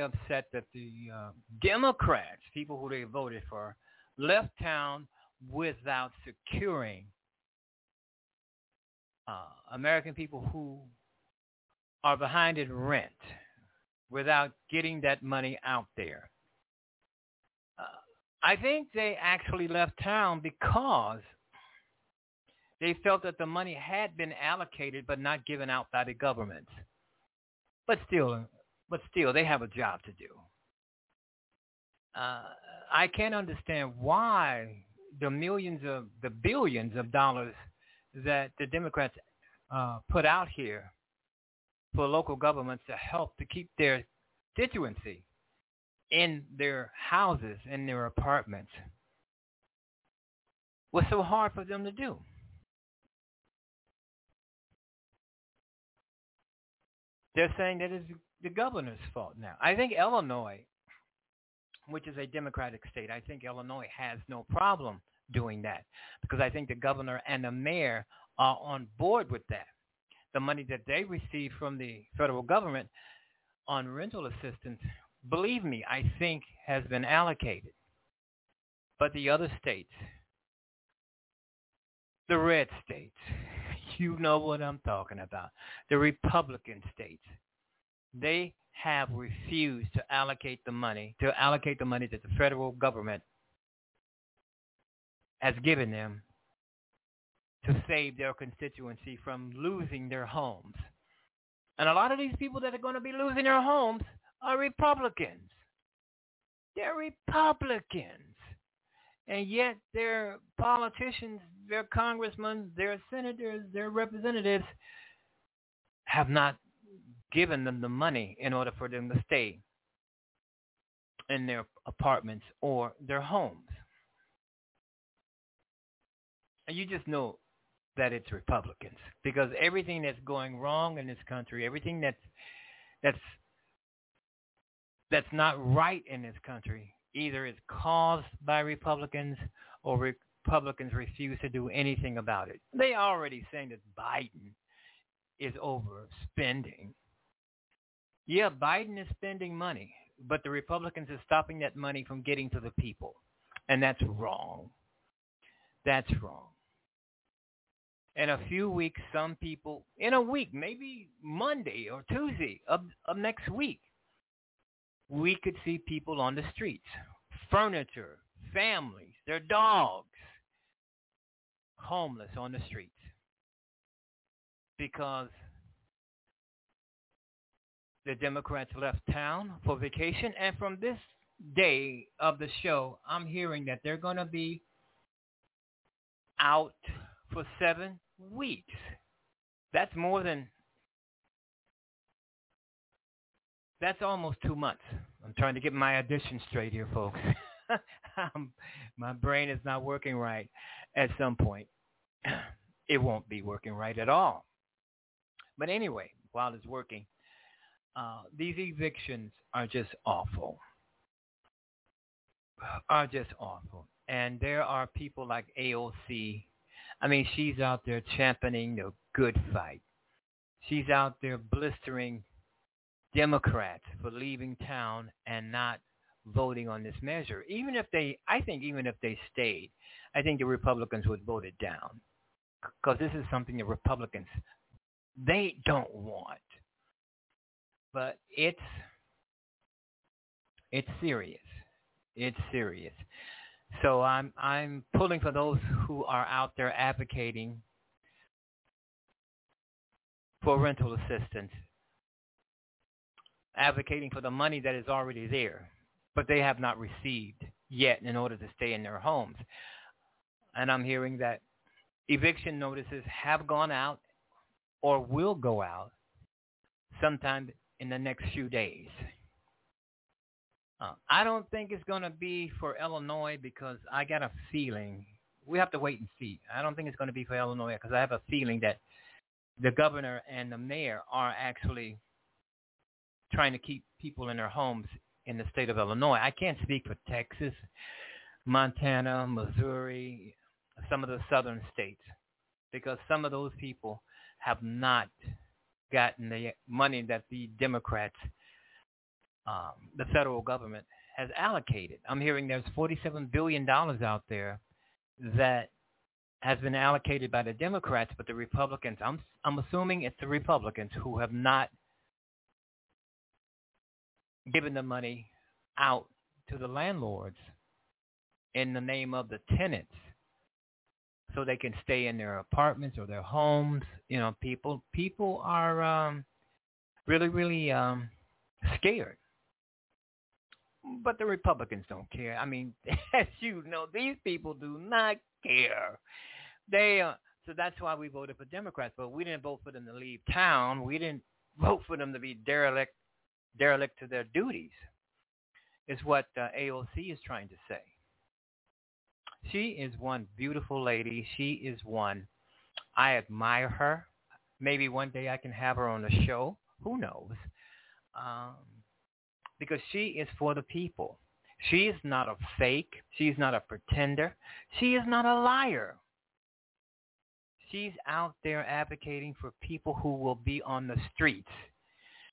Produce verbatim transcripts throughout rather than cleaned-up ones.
upset that the uh, Democrats, people who they voted for, left town without securing uh, American people who are behind in rent, without getting that money out there. Uh, I think they actually left town because they felt that the money had been allocated but not given out by the government. But still... But still, they have a job to do. Uh, I can't understand why the millions of, the billions of dollars that the Democrats uh, put out here for local governments to help to keep their constituency in their houses, in their apartments. What's so hard for them to do? They're saying that it's the governor's fault now. I think Illinois, which is a Democratic state, I think Illinois has no problem doing that because I think the governor and the mayor are on board with that. The money that they receive from the federal government on rental assistance, believe me, I think has been allocated. But the other states, the red states, you know what I'm talking about, the Republican states, they have refused to allocate the money, to allocate the money that the federal government has given them to save their constituency from losing their homes. And a lot of these people that are going to be losing their homes are Republicans. They're Republicans. And yet their politicians, their congressmen, their senators, their representatives have not given them the money in order for them to stay in their apartments or their homes. And you just know that it's Republicans because everything that's going wrong in this country, everything that's that's that's not right in this country, either is caused by Republicans or Republicans refuse to do anything about it. They already saying that Biden is overspending. Yeah, Biden is spending money, but the Republicans are stopping that money from getting to the people, and that's wrong. That's wrong. In a few weeks, some people, in a week, maybe Monday or Tuesday of, of next week, we could see people on the streets, furniture, families, their dogs, homeless on the streets. Because the Democrats left town for vacation, and from this day of the show, I'm hearing that they're going to be out for seven weeks. That's more than, that's almost two months. I'm trying to get my addition straight here, folks. My brain is not working right at some point. It won't be working right at all. But anyway, while it's working, uh, these evictions are just awful. Are just awful. And there are people like A O C. I mean, she's out there championing the good fight. She's out there blistering Democrats for leaving town and not voting on this measure. Even if they, I think even if they stayed, I think the Republicans would vote it down. Because this is something the Republicans, they don't want. But it's, it's serious. It's serious. So I'm I'm pulling for those who are out there advocating for rental assistance, advocating for the money that is already there, but they have not received yet in order to stay in their homes. And I'm hearing that eviction notices have gone out or will go out sometime in the next few days. Uh, I don't think it's going to be for Illinois because I got a feeling. We have to wait and see. I don't think it's going to be for Illinois because I have a feeling that the governor and the mayor are actually trying to keep people in their homes in the state of Illinois. I can't speak for Texas, Montana, Missouri, some of the southern states because some of those people have not gotten the money that the Democrats Um, the federal government has allocated. I'm hearing there's forty-seven billion dollars out there that has been allocated by the Democrats, but the Republicans, I'm, I'm assuming it's the Republicans who have not given the money out to the landlords in the name of the tenants so they can stay in their apartments or their homes. You know, people, people are um, really, really um, scared. But the Republicans don't care. I mean, as you know, these people do not care. They uh, so that's why we voted for Democrats. But we didn't vote for them to leave town. We didn't vote for them to be derelict, derelict to their duties. is what uh, A O C is trying to say. She is one beautiful lady. She is one. I admire her. Maybe one day I can have her on the show. Who knows? Um, because she is for the people. She is not a fake. She is not a pretender. She is not a liar. She's out there advocating for people who will be on the streets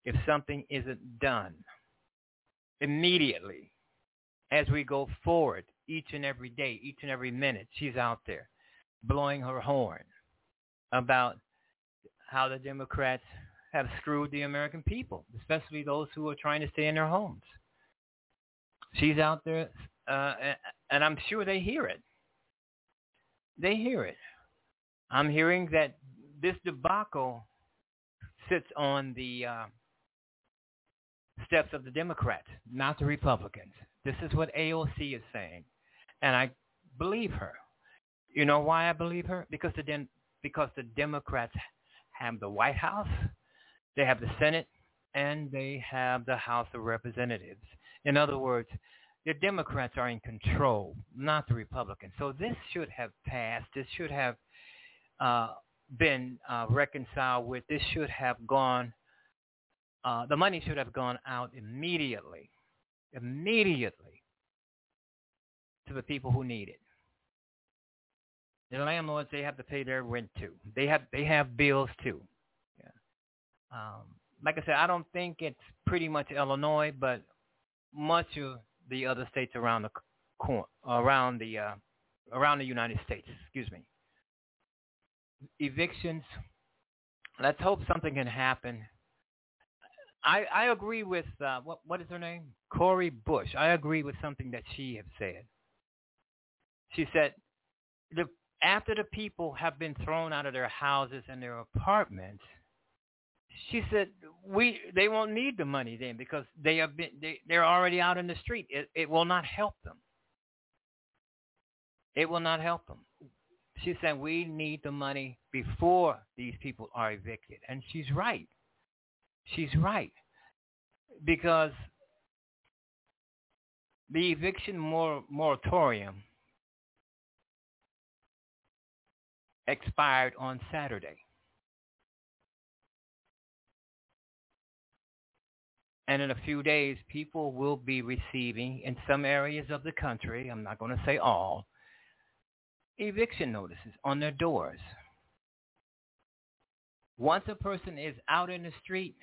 if something isn't done immediately. As we go forward each and every day, each and every minute, she's out there blowing her horn about how the Democrats have screwed the American people, especially those who are trying to stay in their homes. She's out there, uh, and I'm sure they hear it. They hear it. I'm hearing that this debacle sits on the uh, steps of the Democrats, not the Republicans. This is what A O C is saying, and I believe her. You know why I believe her? Because the de- because the Democrats have the White House, they have the Senate, and they have the House of Representatives. In other words, the Democrats are in control, not the Republicans. So this should have passed. This should have Uh, been uh, reconciled with. This should have gone, uh, the money should have gone out immediately, immediately to the people who need it. The landlords, they have to pay their rent too. They have they have bills too. Yeah. Um, like I said, I don't think it's pretty much Illinois, but much of the other states around the around the uh, around the United States. Excuse me. Evictions, let's hope something can happen. I I agree with, uh, what what is her name? Cori Bush. I agree with something that she has said. She said, the, after the people have been thrown out of their houses and their apartments, she said, we they won't need the money then because they have been, they, they're already out in the street. It, it will not help them. It will not help them. She said, we need the money before these people are evicted. And she's right. She's right. Because the eviction mor- moratorium expired on Saturday. And in a few days, people will be receiving, in some areas of the country, I'm not going to say all, eviction notices on their doors. Once a person is out in the street,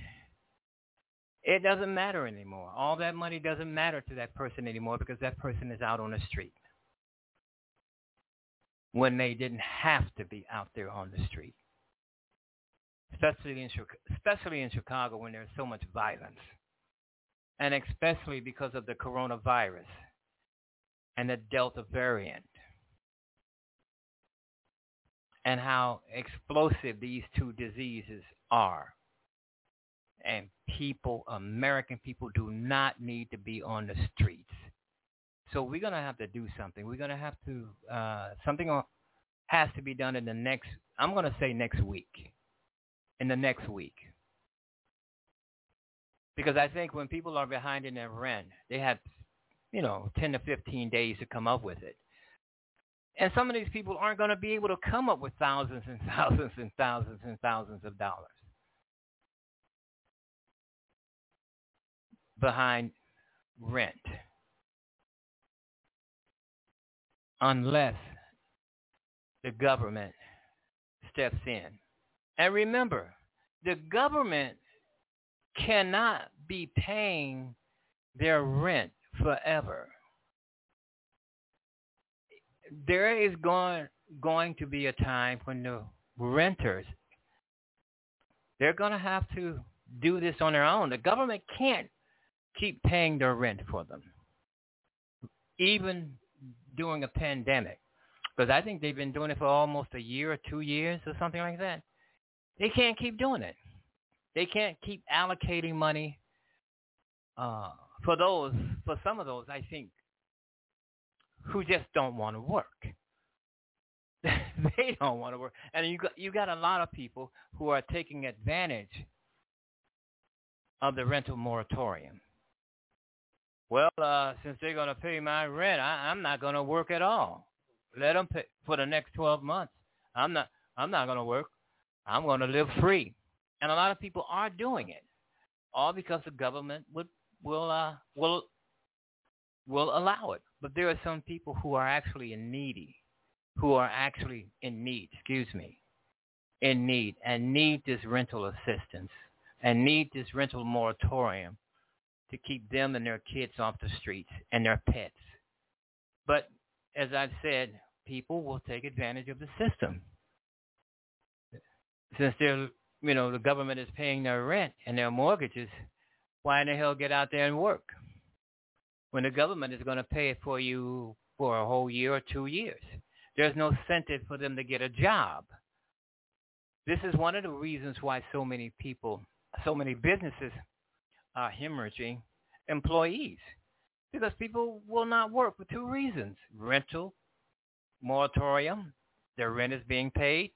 it doesn't matter anymore. All that money doesn't matter to that person anymore because that person is out on the street when they didn't have to be out there on the street, especially in, especially in Chicago when there's so much violence, and especially because of the coronavirus and the Delta variant, and how explosive these two diseases are. And people, American people, do not need to be on the streets. So we're going to have to do something. We're going to have to, uh, something has to be done in the next, I'm going to say next week, in the next week. Because I think when people are behind in their rent, they have, you know, ten to fifteen days to come up with it. And some of these people aren't going to be able to come up with thousands and thousands and thousands and thousands of dollars behind rent unless the government steps in. And remember, the government cannot be paying their rent forever. There is going going to be a time when the renters, they're going to have to do this on their own. The government can't keep paying their rent for them, even during a pandemic, because I think they've been doing it for almost a year or two years or something like that. They can't keep doing it. They can't keep allocating money uh, for those, for some of those, I think, who just don't want to work. They don't want to work. And you got, you got a lot of people who are taking advantage of the rental moratorium. well, uh, since they're going to pay my rent, I, I'm not going to work at all. Let them pay for the next twelve months. I'm not, I'm not going to work. I'm going to live free. And a lot of people are doing it, all because the government would, will, uh, will, will allow it. But there are some people who are actually in needy, who are actually in need, excuse me, in need, and need this rental assistance and need this rental moratorium to keep them and their kids off the streets and their pets. But as I've said, people will take advantage of the system. Since they're, you know, the government is paying their rent and their mortgages, why in the hell get out there and work when the government is going to pay it for you for a whole year or two years? There's no incentive for them to get a job. This is one of the reasons why so many people, so many businesses are hemorrhaging employees, because people will not work for two reasons: rental moratorium, their rent is being paid,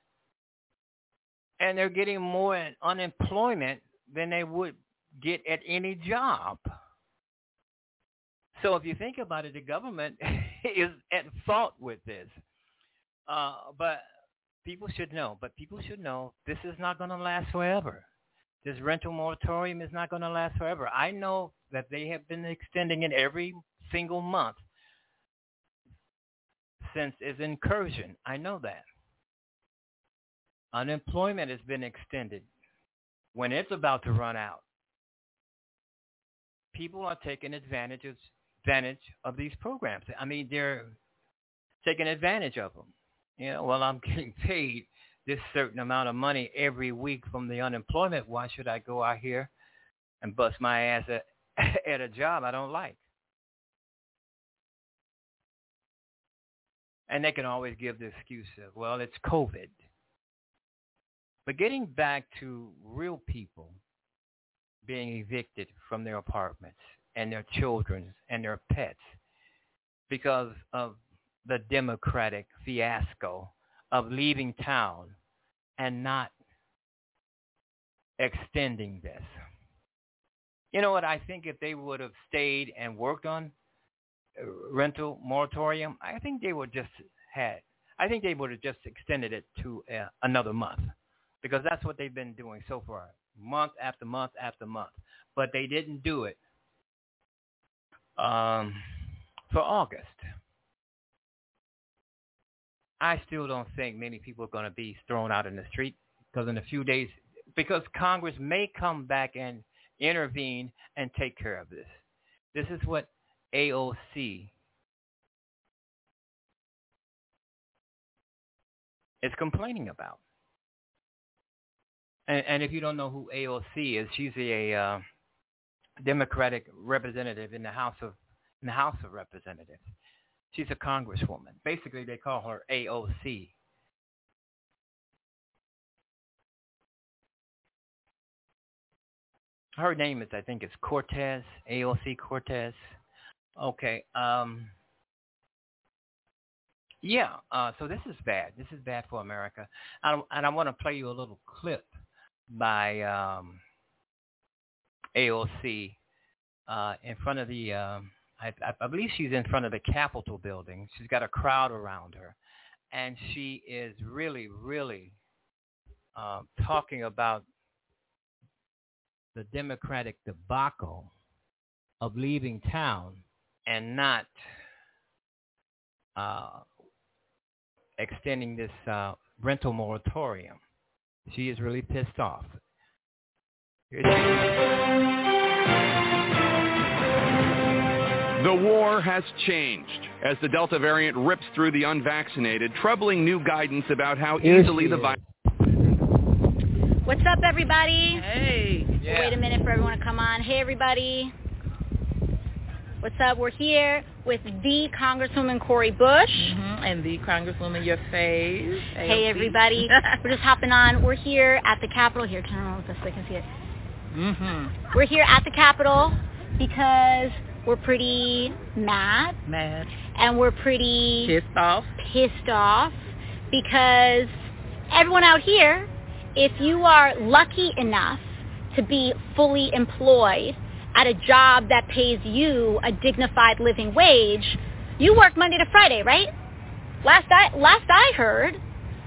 and they're getting more unemployment than they would get at any job. So if you think about it, the government is at fault with this. Uh, but people should know, but people should know this is not going to last forever. This rental moratorium is not going to last forever. I know that they have been extending it every single month since its incursion. I know that. Unemployment has been extended when it's about to run out. People are taking advantage of, advantage of these programs. I mean, they're taking advantage of them. You know, well, I'm getting paid this certain amount of money every week from the unemployment. Why should I go out here and bust my ass at, at a job I don't like? And they can always give the excuse of, well, it's COVID. But getting back to real people being evicted from their apartments and their children and their pets because of the Democratic fiasco of leaving town and not extending this. You know what? I think if they would have stayed and worked on rental moratorium, I think they would just had. I think they would have just extended it to uh, another month, because that's what they've been doing so far, month after month after month. But they didn't do it um, for August. I still don't think many people are going to be thrown out in the street, because in a few days, because Congress may come back and intervene and take care of this. This is what A O C is complaining about. And, and if you don't know who A O C is, she's a uh, Democratic representative in the House of in the House of Representatives. She's a congresswoman. Basically, they call her A O C. Her name is, I think, it's Cortez, A O C Cortez. Okay. Um, yeah, uh, so this is bad. This is bad for America. I, and I want to play you a little clip by um, A O C uh, in front of the... Um, I, I believe she's in front of the Capitol building. She's got a crowd around her. And she is really, really uh, talking about the Democratic debacle of leaving town and not uh, extending this uh, rental moratorium. She is really pissed off. Here's- The war has changed as the Delta variant rips through the unvaccinated, troubling new guidance about how easily the virus... What's up, everybody? Hey. Yeah. Wait a minute for everyone to come on. Hey, everybody. What's up? We're here with the Congresswoman Cori Bush. Mm-hmm. And the Congresswoman, your fave. Hey, everybody. We're just hopping on. We're here at the Capitol. Here, turn around with us so I can see it. Mm-hmm. We're here at the Capitol because... we're pretty mad. Mad. And we're pretty... Pissed off. Pissed off. Because everyone out here, if you are lucky enough to be fully employed at a job that pays you a dignified living wage, you work Monday to Friday, right? Last I, last I heard,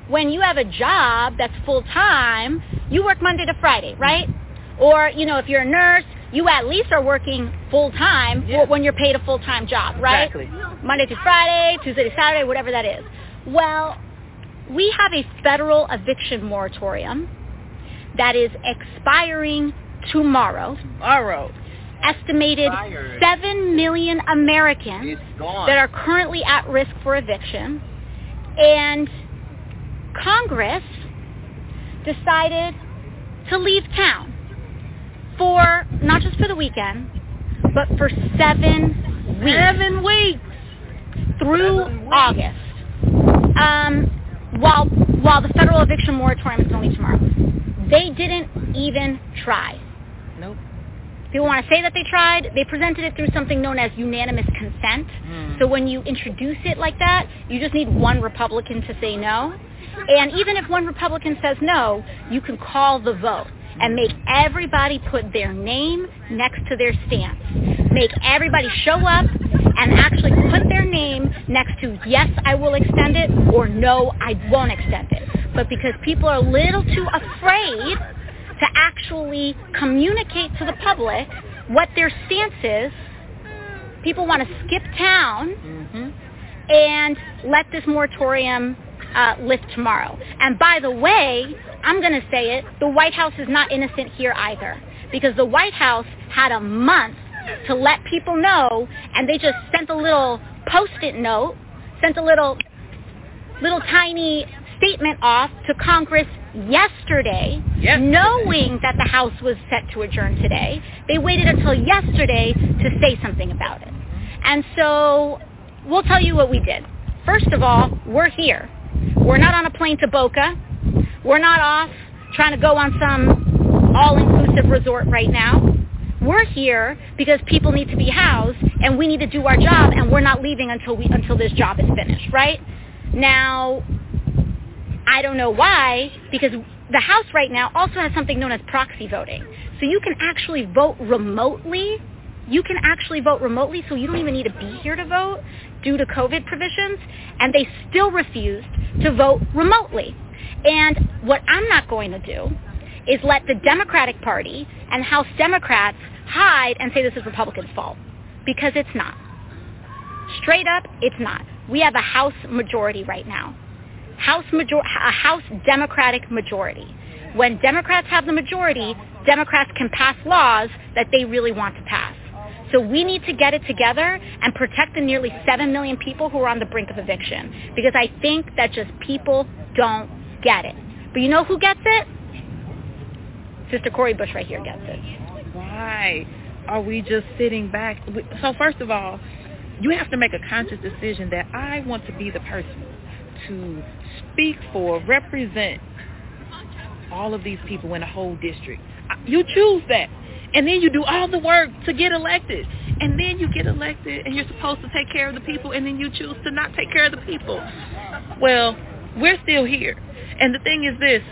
when you have a job that's full-time, you work Monday to Friday, right? Or, you know, if you're a nurse, you at least are working full-time yeah. when you're paid a full-time job, right? Exactly. Monday to Friday, Tuesday to Saturday, whatever that is. Well, we have a federal eviction moratorium that is expiring tomorrow. Tomorrow. Estimated Expired. seven million Americans that are currently at risk for eviction. And Congress decided to leave town for, not just for the weekend, but for seven weeks. Seven weeks! Through seven weeks. August. Um... While while the federal eviction moratorium is only tomorrow. They didn't even try. Nope. People want to say that they tried. They presented it through something known as unanimous consent. Mm. So when you introduce it like that, you just need one Republican to say no. And even if one Republican says no, you can call the vote and make everybody put their name next to their stance. Make everybody show up and actually put their name next to yes, I will extend it, or no, I won't extend it. But because people are a little too afraid to actually communicate to the public what their stance is, people want to skip town mm-hmm. and let this moratorium uh, lift tomorrow. And by the way, I'm going to say it, the White House is not innocent here either, because the White House had a month to let people know, and they just sent a little post-it note, sent a little little tiny statement off to Congress yesterday, yesterday, knowing that the House was set to adjourn today. They waited until yesterday to say something about it. And so we'll tell you what we did. First of all, we're here. We're not on a plane to Boca. We're not off trying to go on some all-inclusive resort right now. We're here because people need to be housed, and we need to do our job, and we're not leaving until we until this job is finished, right? Now, I don't know why, because the House right now also has something known as proxy voting. So you can actually vote remotely. You can actually vote remotely, so you don't even need to be here to vote due to COVID provisions, and they still refused to vote remotely. And what I'm not going to do is let the Democratic Party and House Democrats hide and say this is Republicans' fault, because it's not. Straight up, it's not. We have a House majority right now, House major- a House Democratic majority. When Democrats have the majority, Democrats can pass laws that they really want to pass. So we need to get it together and protect the nearly seven million people who are on the brink of eviction, because I think that just people don't get it. But you know who gets it? Sister Cori Bush right here gets it. Why are we just sitting back? So first of all, you have to make a conscious decision that I want to be the person to speak for, represent all of these people in a whole district. You choose that. And then you do all the work to get elected. And then you get elected and you're supposed to take care of the people, and then you choose to not take care of the people. Well, we're still here. And the thing is this.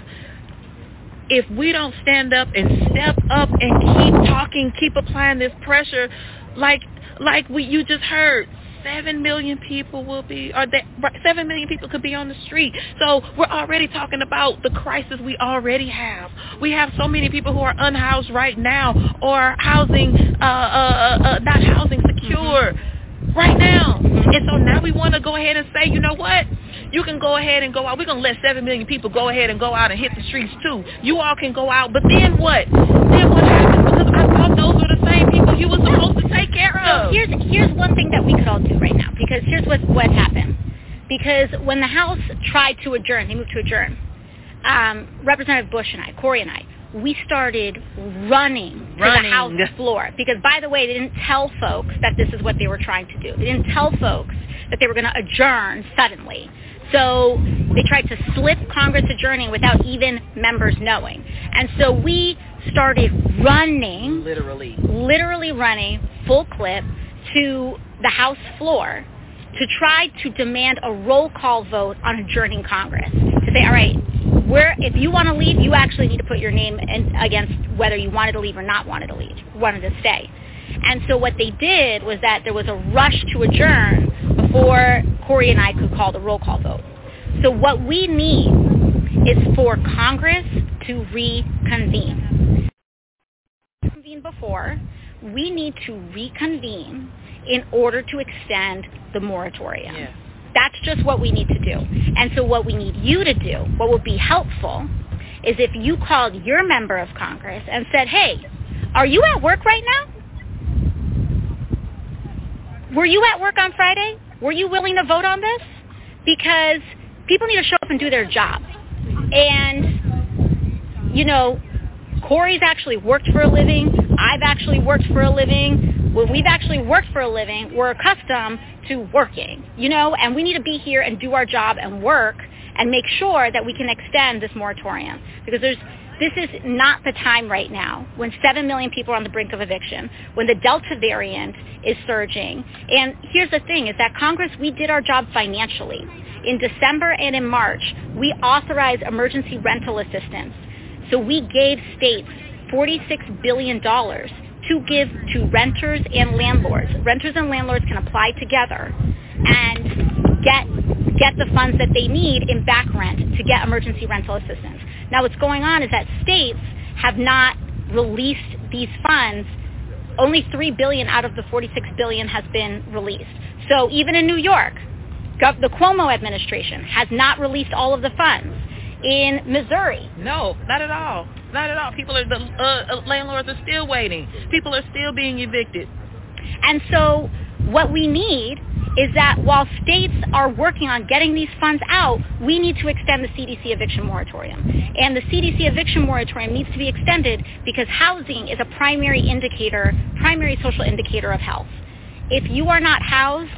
If we don't stand up and step up and keep talking, keep applying this pressure, like like we you just heard, seven million people will be, or that seven million people could be on the street. So we're already talking about the crisis we already have. We have so many people who are unhoused right now, or housing uh, uh, uh, not housing secure mm-hmm. right now. And so now we want to go ahead and say, you know what? You can go ahead and go out. We're going to let seven million people go ahead and go out and hit the streets, too. You all can go out. But then what? Then what happens? Because I thought those were the same people you were supposed to take care of. So here's, here's one thing that we could all do right now, because here's what, what happened. Because when the House tried to adjourn, they moved to adjourn, um, Representative Bush and I, Cori and I, we started running, running to the House floor. Because, by the way, they didn't tell folks that this is what they were trying to do. They didn't tell folks that they were going to adjourn suddenly. So they tried to slip Congress adjourning without even members knowing. And so we started running, literally, literally running, full clip, to the House floor to try to demand a roll call vote on adjourning Congress. To say, all right, we're, if you want to leave, you actually need to put your name in against whether you wanted to leave or not wanted to leave, wanted to stay. And so what they did was that there was a rush to adjourn before Cori and I could call the roll call vote. So what we need is for Congress to reconvene. Convene before, we need to reconvene in order to extend the moratorium. Yeah. That's just what we need to do. And so what we need you to do, what would be helpful, is if you called your member of Congress and said, hey, are you at work right now? Were you at work on Friday? Were you willing to vote on this? Because people need to show up and do their job. And, you know, Cori's actually worked for a living. I've actually worked for a living. When we've actually worked for a living, we're accustomed to working, you know, and we need to be here and do our job and work and make sure that we can extend this moratorium, because there's this is not the time right now when seven million people are on the brink of eviction, when the Delta variant is surging. And here's the thing, is that Congress, we did our job financially. In December and in March, we authorized emergency rental assistance. So we gave states forty-six billion dollars to give to renters and landlords. Renters and landlords can apply together and get get the funds that they need in back rent to get emergency rental assistance. Now what's going on is that states have not released these funds. Only three billion dollars out of the forty-six billion dollars has been released. So even in New York, the Cuomo administration has not released all of the funds. In Missouri. No, not at all. Not at all. People are, the uh, landlords are still waiting. People are still being evicted. And so what we need is that while states are working on getting these funds out, we need to extend the C D C eviction moratorium. And the C D C eviction moratorium needs to be extended because housing is a primary indicator, primary social indicator of health. If you are not housed,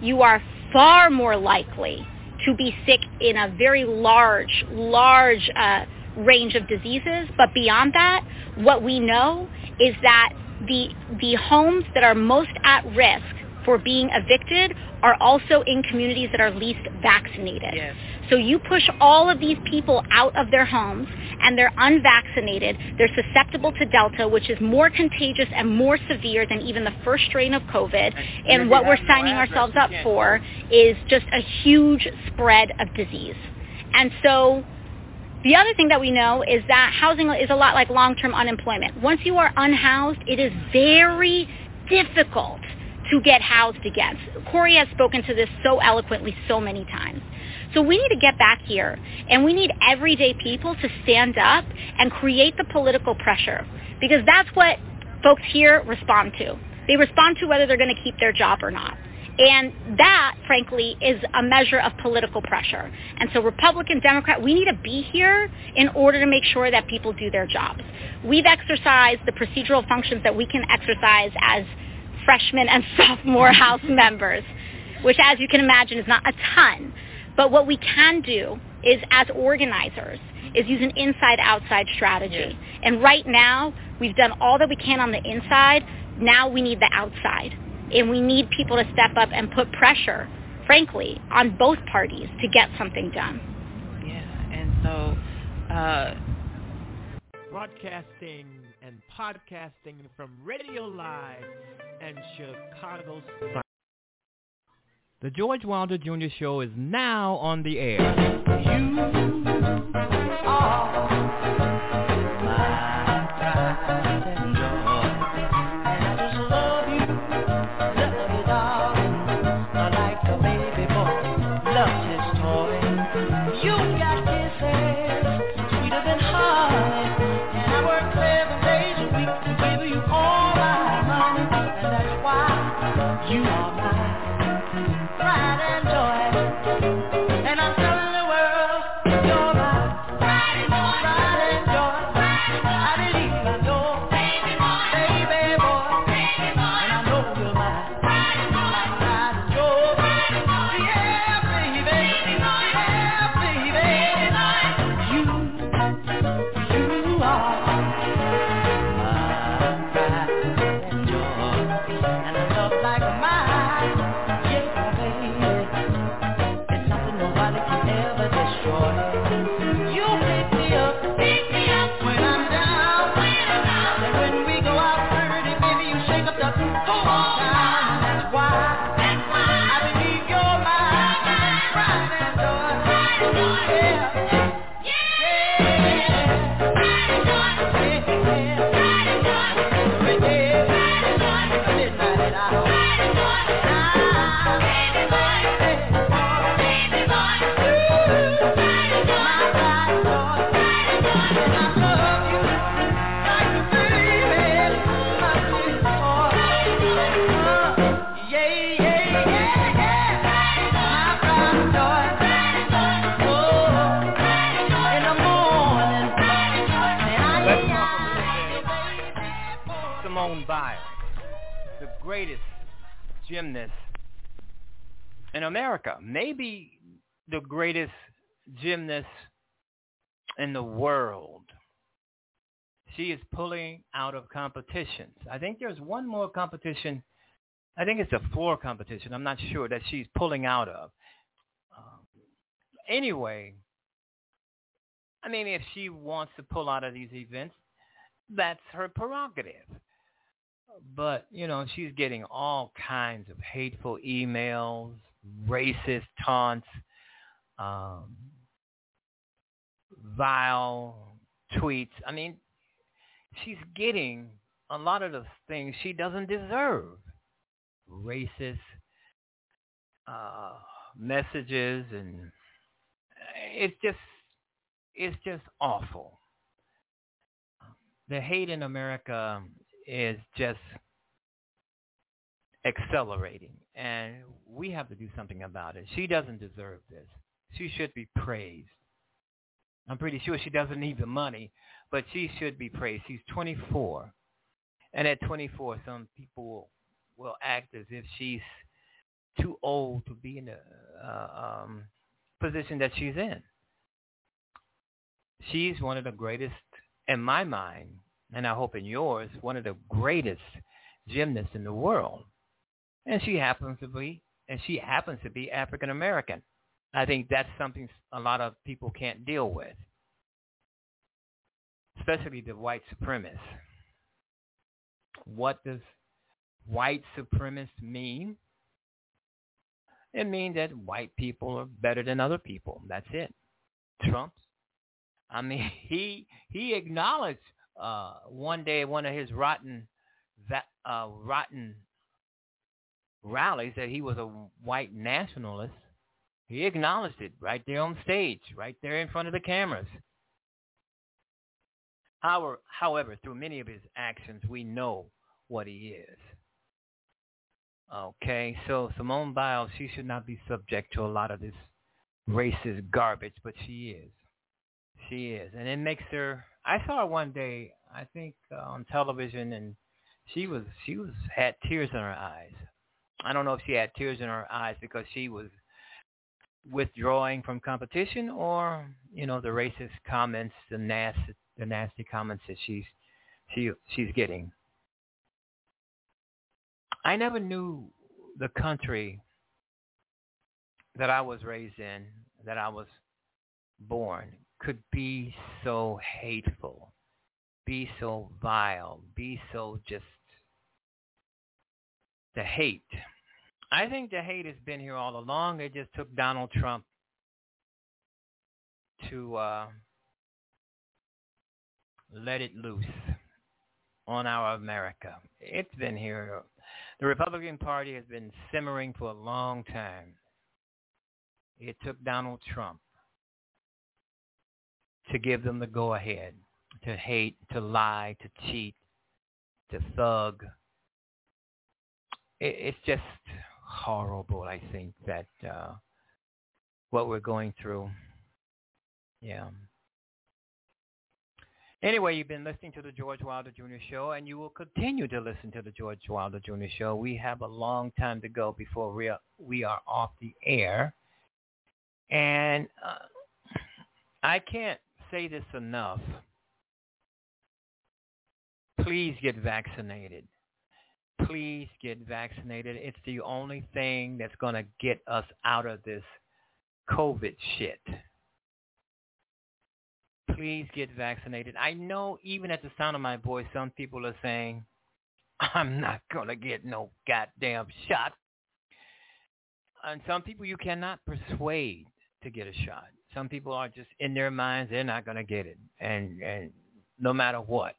you are far more likely to be sick in a very large, large uh, range of diseases. But beyond that, what we know is that the the homes that are most at risk for being evicted are also in communities that are least vaccinated. Yes. So you push all of these people out of their homes, and they're unvaccinated. They're susceptible to Delta, which is more contagious and more severe than even the first strain of COVID. And, and what we're signing ourselves up for is just a huge spread of disease. And so the other thing that we know is that housing is a lot like long-term unemployment. Once you are unhoused, it is very difficult to get housed again. Cori has spoken to this so eloquently so many times. So we need to get back here, and we need everyday people to stand up and create the political pressure, because that's what folks here respond to. They respond to whether they're going to keep their job or not. And that, frankly, is a measure of political pressure. And so Republican, Democrat, we need to be here in order to make sure that people do their jobs. We've exercised the procedural functions that we can exercise as freshman and sophomore House members, which, as you can imagine, is not a ton. But what we can do is, as organizers, is use an inside-outside strategy. Yes. And right now, we've done all that we can on the inside. Now we need the outside. And we need people to step up and put pressure, frankly, on both parties to get something done. Yeah, and so... Uh... Broadcasting and podcasting from Radio Live and Chicago's... The George Wilder Junior Show is now on the air. You are my pride and joy, and I just love you, love you darling, I like the baby boy, loves his toy. You got kisses, sweeter than honey, and I work seven days a week to give you all my money, and that's why you are mine. Pride and joy, and I tell the world, you're my pride. Simone Biles, the greatest gymnast in America, maybe the greatest gymnast in the world. She is pulling out of competitions. I think there's one more competition. I think it's a floor competition. I'm not sure that she's pulling out of. Um, anyway, I mean, if she wants to pull out of these events, that's her prerogative. But, you know, she's getting all kinds of hateful emails, racist taunts, um, vile tweets. I mean, she's getting a lot of the things she doesn't deserve. Racist uh, messages, and it's just, it's just awful. The hate in America is just accelerating, and we have to do something about it. She doesn't deserve this. She should be praised. I'm pretty sure she doesn't need the money, but she should be praised. She's twenty-four, and at twenty-four, some people will act as if she's too old to be in the uh, um, position that she's in. She's one of the greatest, in my mind, and I hope in yours, one of the greatest gymnasts in the world. And she happens to be, and she happens to be African American. I think that's something a lot of people can't deal with, especially the white supremacists. What does white supremacist mean? It means that white people are better than other people. That's it. Trump, I mean, he he acknowledged uh, one day one of his rotten that uh, rotten rallies that he was a white nationalist. He acknowledged it right there on stage, right there in front of the cameras. However, however, through many of his actions, we know what he is. Okay, so Simone Biles, she should not be subject to a lot of this racist garbage, but she is. She is. And it makes her, I saw her one day, I think, uh, on television, and she was, she was, had tears in her eyes. I don't know if she had tears in her eyes because she was withdrawing from competition or, you know, the racist comments, the nasty, the nasty comments that she's, she, she's getting. I never knew the country that I was raised in, that I was born, could be so hateful, be so vile, be so just the hate. I think the hate has been here all along. It just took Donald Trump to uh, let it loose on our America. It's been here. The Republican Party has been simmering for a long time. It took Donald Trump to give them the go-ahead, to hate, to lie, to cheat, to thug. It, it's just horrible, I think, that uh, what we're going through. Yeah. Anyway, you've been listening to the George Wilder Junior Show, and you will continue to listen to the George Wilder Junior Show. We have a long time to go before we are, we are off the air. And uh, I can't say this enough. Please get vaccinated. Please get vaccinated. It's the only thing that's going to get us out of this COVID shit. Please get vaccinated. I know even at the sound of my voice, some people are saying, I'm not going to get no goddamn shot. And some people you cannot persuade to get a shot. Some people are just in their minds, they're not going to get it. And, and no matter what,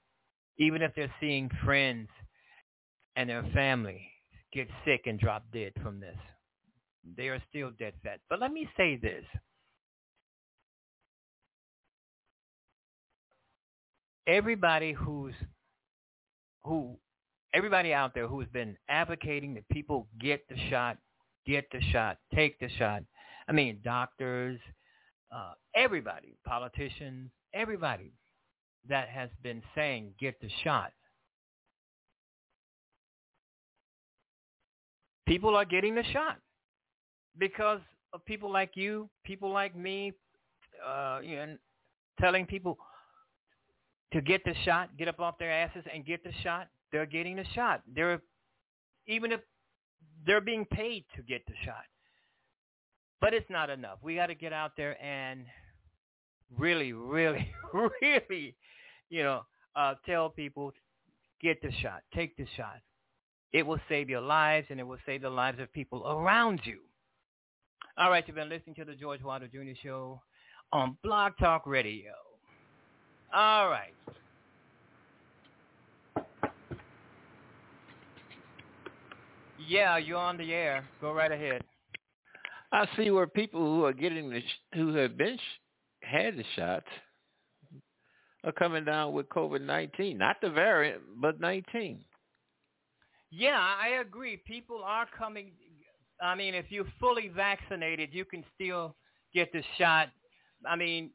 even if they're seeing friends and their family get sick and drop dead from this, they are still dead fat. But let me say this. Everybody who's, who, everybody out there who's been advocating that people get the shot, get the shot, take the shot. I mean, doctors, uh, everybody, politicians, everybody that has been saying get the shot. People are getting the shot because of people like you, people like me, uh, you know, telling people to get the shot, get up off their asses and get the shot. They're getting the shot. They're, even if they're being paid to get the shot. But it's not enough. We got to get out there and really, really, really, you know, uh, tell people, get the shot, take the shot. It will save your lives, and it will save the lives of people around you. All right, you've been listening to the George Wilder Junior Show on Blog Talk Radio. All right. Yeah, you're on the air. Go right ahead. I see where people who are getting the sh- who have been sh- had the shots are coming down with covid nineteen, not the variant, but nineteen. Yeah, I agree. People are coming. I mean, if you're fully vaccinated, you can still get the shot. I mean,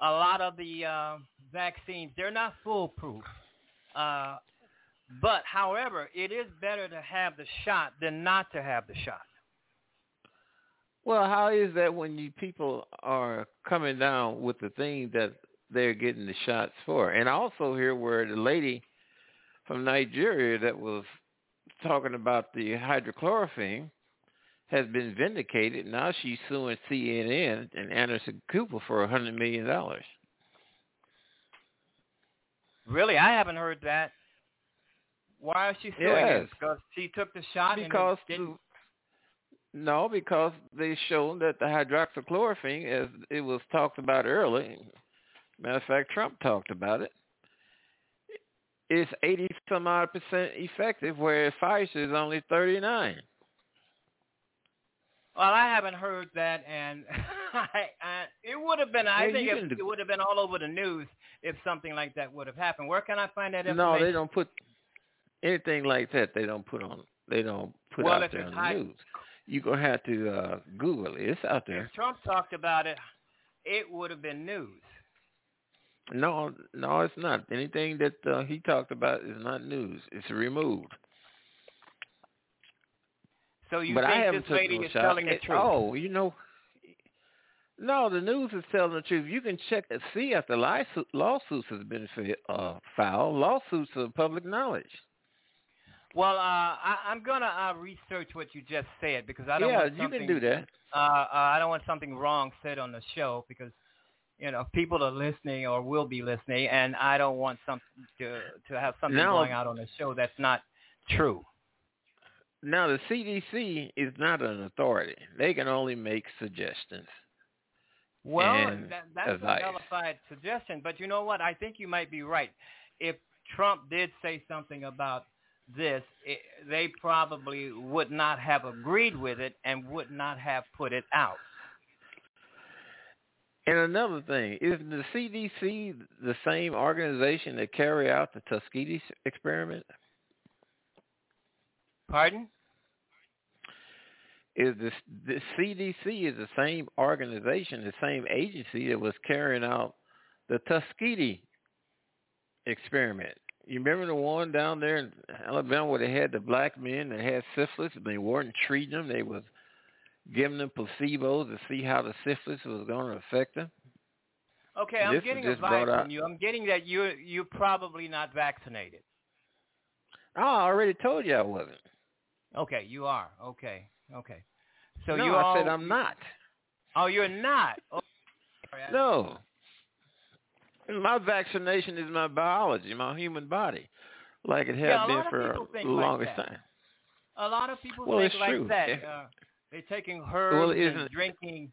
a lot of the uh, vaccines, they're not foolproof. Uh, but, however, it is better to have the shot than not to have the shot. Well, how is that when you people are coming down with the thing that they're getting the shots for? And I also hear where the lady from Nigeria that was talking about the hydrochloroquine has been vindicated. Now she's suing C N N and Anderson Cooper for one hundred million dollars. Really? I haven't heard that. Why is she suing yes. it? Because she took the shot because and didn't... No, because they showed that the hydroxychloroquine, as it was talked about earlier, matter of fact, Trump talked about it, is eighty some odd percent effective, whereas Pfizer is only thirty-nine. Well, I haven't heard that, and I, I, it would have been, yeah, I think it, it would have been all over the news if something like that would have happened. Where can I find that information? No, they don't put anything like that. They don't put on, they don't put well, out there on the high, news. You're going to have to uh, Google it. It's out there. If Trump talked about it, it would have been news. No, no, it's not. Anything that uh, he talked about is not news. It's removed. So you but think this lady is shot. telling the it, truth? Oh, you know, no, the news is telling the truth. You can check and see if the lawsuit, lawsuits have been uh, filed. Lawsuits are public knowledge. Well, uh, I, I'm going to uh, research what you just said because I don't yeah, want something, you can do that. Uh, uh, I don't want something wrong said on the show because, you know, people are listening or will be listening, and I don't want some, to, to have something now, going out on the show that's not true. Now, the C D C is not an authority. They can only make suggestions. Well, and that, that's advice. A nullified suggestion, but you know what? I think you might be right. If Trump did say something about this, it, they probably would not have agreed with it and would not have put it out. And another thing, is the C D C the same organization that carried out the Tuskegee experiment? Pardon? Is the, the C D C is the same organization, the same agency that was carrying out the Tuskegee experiment? You remember the one down there in Alabama where they had the black men that had syphilis and they weren't treating them? They was giving them placebos to see how the syphilis was going to affect them? Okay, and I'm getting a vibe from you. I'm getting that you're, you're probably not vaccinated. Oh, I already told you I wasn't. Okay, you are. Okay, okay. So no, you I all... said I'm not. Oh, you're not? Oh, no. My vaccination is my biology, my human body, like it has yeah, been for the longest like time. A lot of people well, think like true. that. Uh, they're taking herbs well, and drinking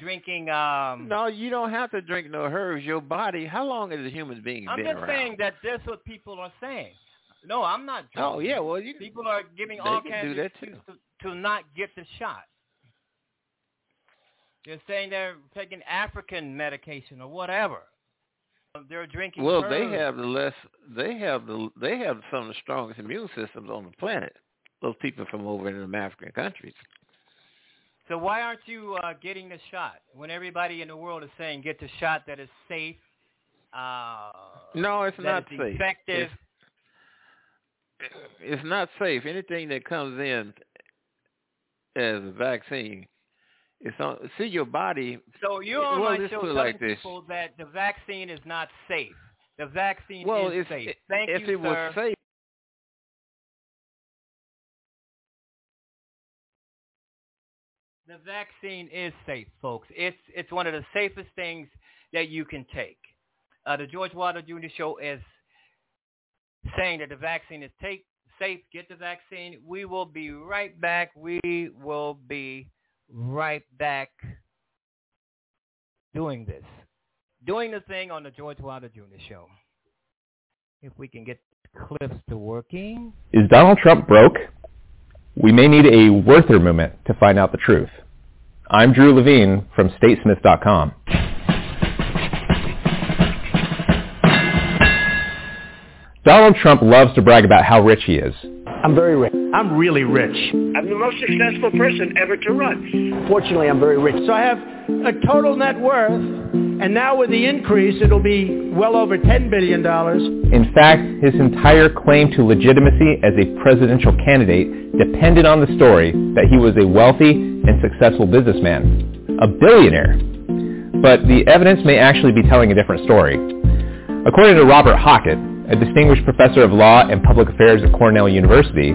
drinking. Um, no, you don't have to drink no herbs. Your body. How long has a human being I'm been around? I'm just saying that that's what people are saying. No, I'm not drinking. Oh yeah, well you, people are giving all kinds of excuses to, to not get the shot. They're saying they're taking African medication or whatever. They're drinking. Well, herbs. they have the less. They have the. They have some of the strongest immune systems on the planet. Those people from over in the African countries. So why aren't you uh, getting the shot when everybody in the world is saying get the shot that is safe? Uh, no, it's not safe. That is effective. It's, it's not safe. Anything that comes in as a vaccine, it's on, see your body. So you're on well, my show telling like people this. that the vaccine is not safe. The vaccine well, is safe. It, Thank if you, it sir. Was safe. The vaccine is safe, folks. It's it's one of the safest things that you can take. Uh, the George Wilder Junior Show is saying that the vaccine is take, safe. Get the vaccine. We will be right back. We will be right back doing this. Doing the thing on the George Wilder Junior Show. If we can get clips to working. Is Donald Trump broke? We may need a Werther movement to find out the truth. I'm Drew Levine from statesmith dot com. Donald Trump loves to brag about how rich he is. I'm very rich. I'm really rich. I'm the most successful person ever to run. Fortunately, I'm very rich. So I have a total net worth, and now with the increase, it'll be well over ten billion dollars. In fact, his entire claim to legitimacy as a presidential candidate depended on the story that he was a wealthy and successful businessman, a billionaire. But the evidence may actually be telling a different story. According to Robert Hockett, a distinguished professor of law and public affairs at Cornell University,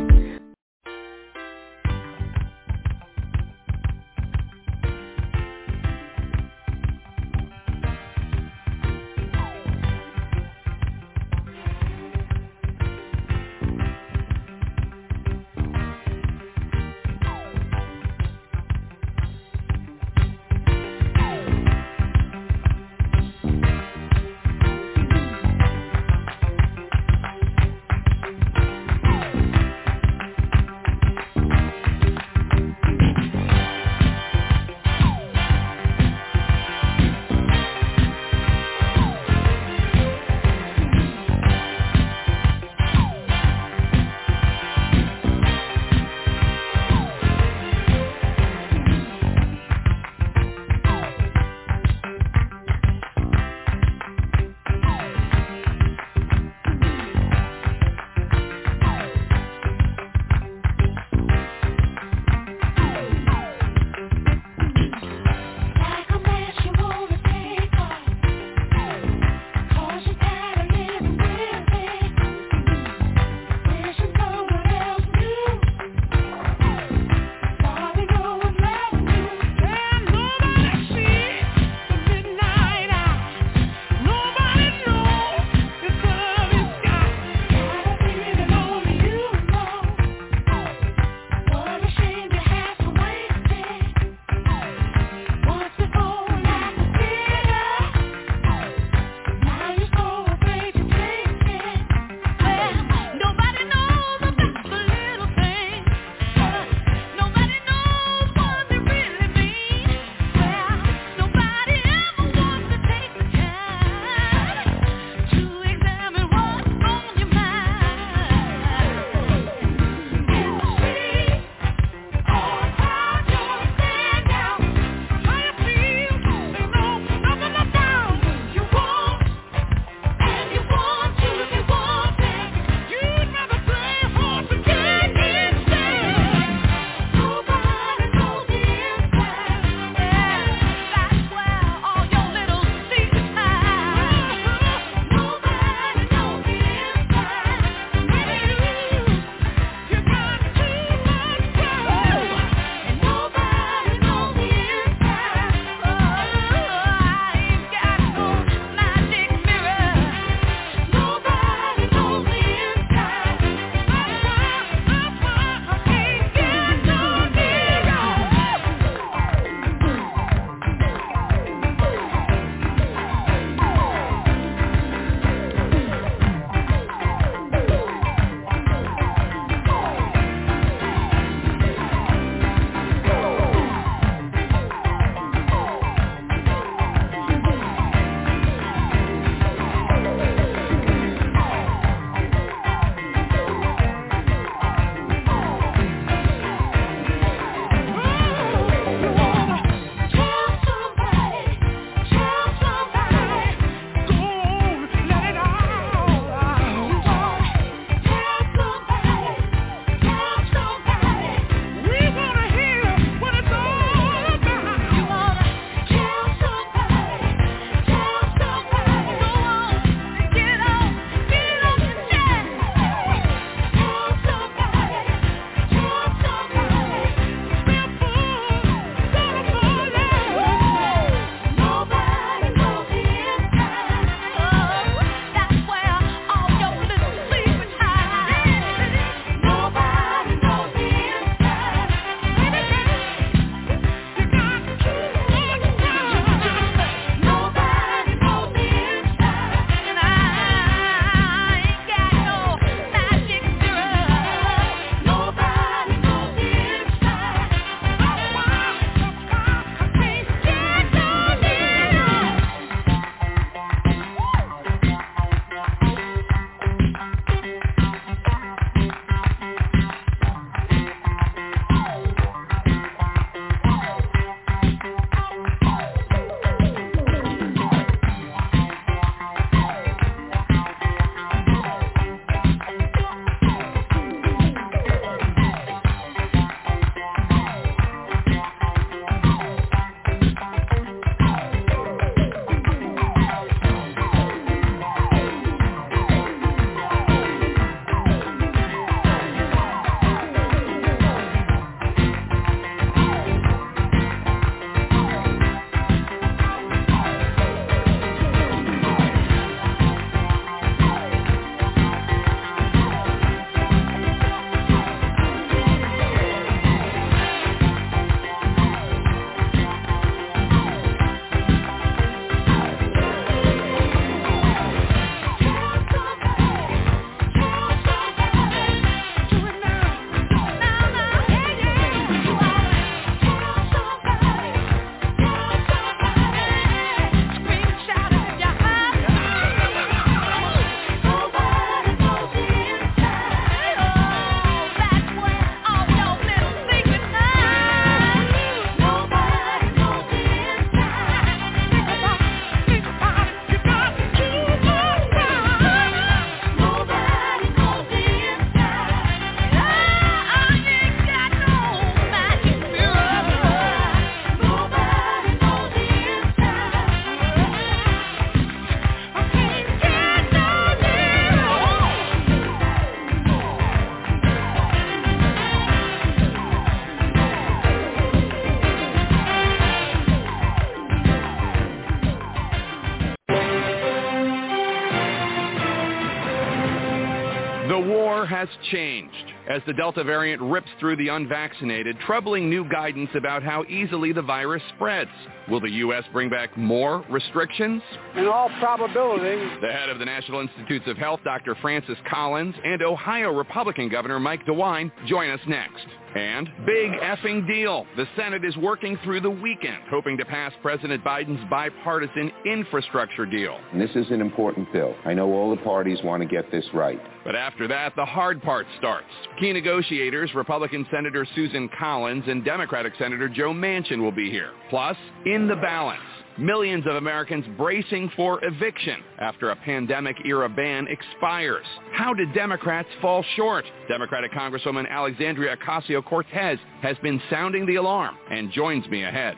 has changed as the Delta variant rips through the unvaccinated, troubling new guidance about how easily the virus spreads. Will the U S bring back more restrictions? In all probability. The head of the National Institutes of Health, Doctor Francis Collins, and Ohio Republican Governor Mike DeWine join us next. And big effing deal. The Senate is working through the weekend, hoping to pass President Biden's bipartisan infrastructure deal. And this is an important bill. I know all the parties want to get this right. But after that, the hard part starts. Key negotiators, Republican Senator Susan Collins and Democratic Senator Joe Manchin will be here. Plus, in the balance, millions of Americans bracing for eviction after a pandemic-era ban expires. How did Democrats fall short? Democratic Congresswoman Alexandria Ocasio-Cortez has been sounding the alarm and joins me ahead.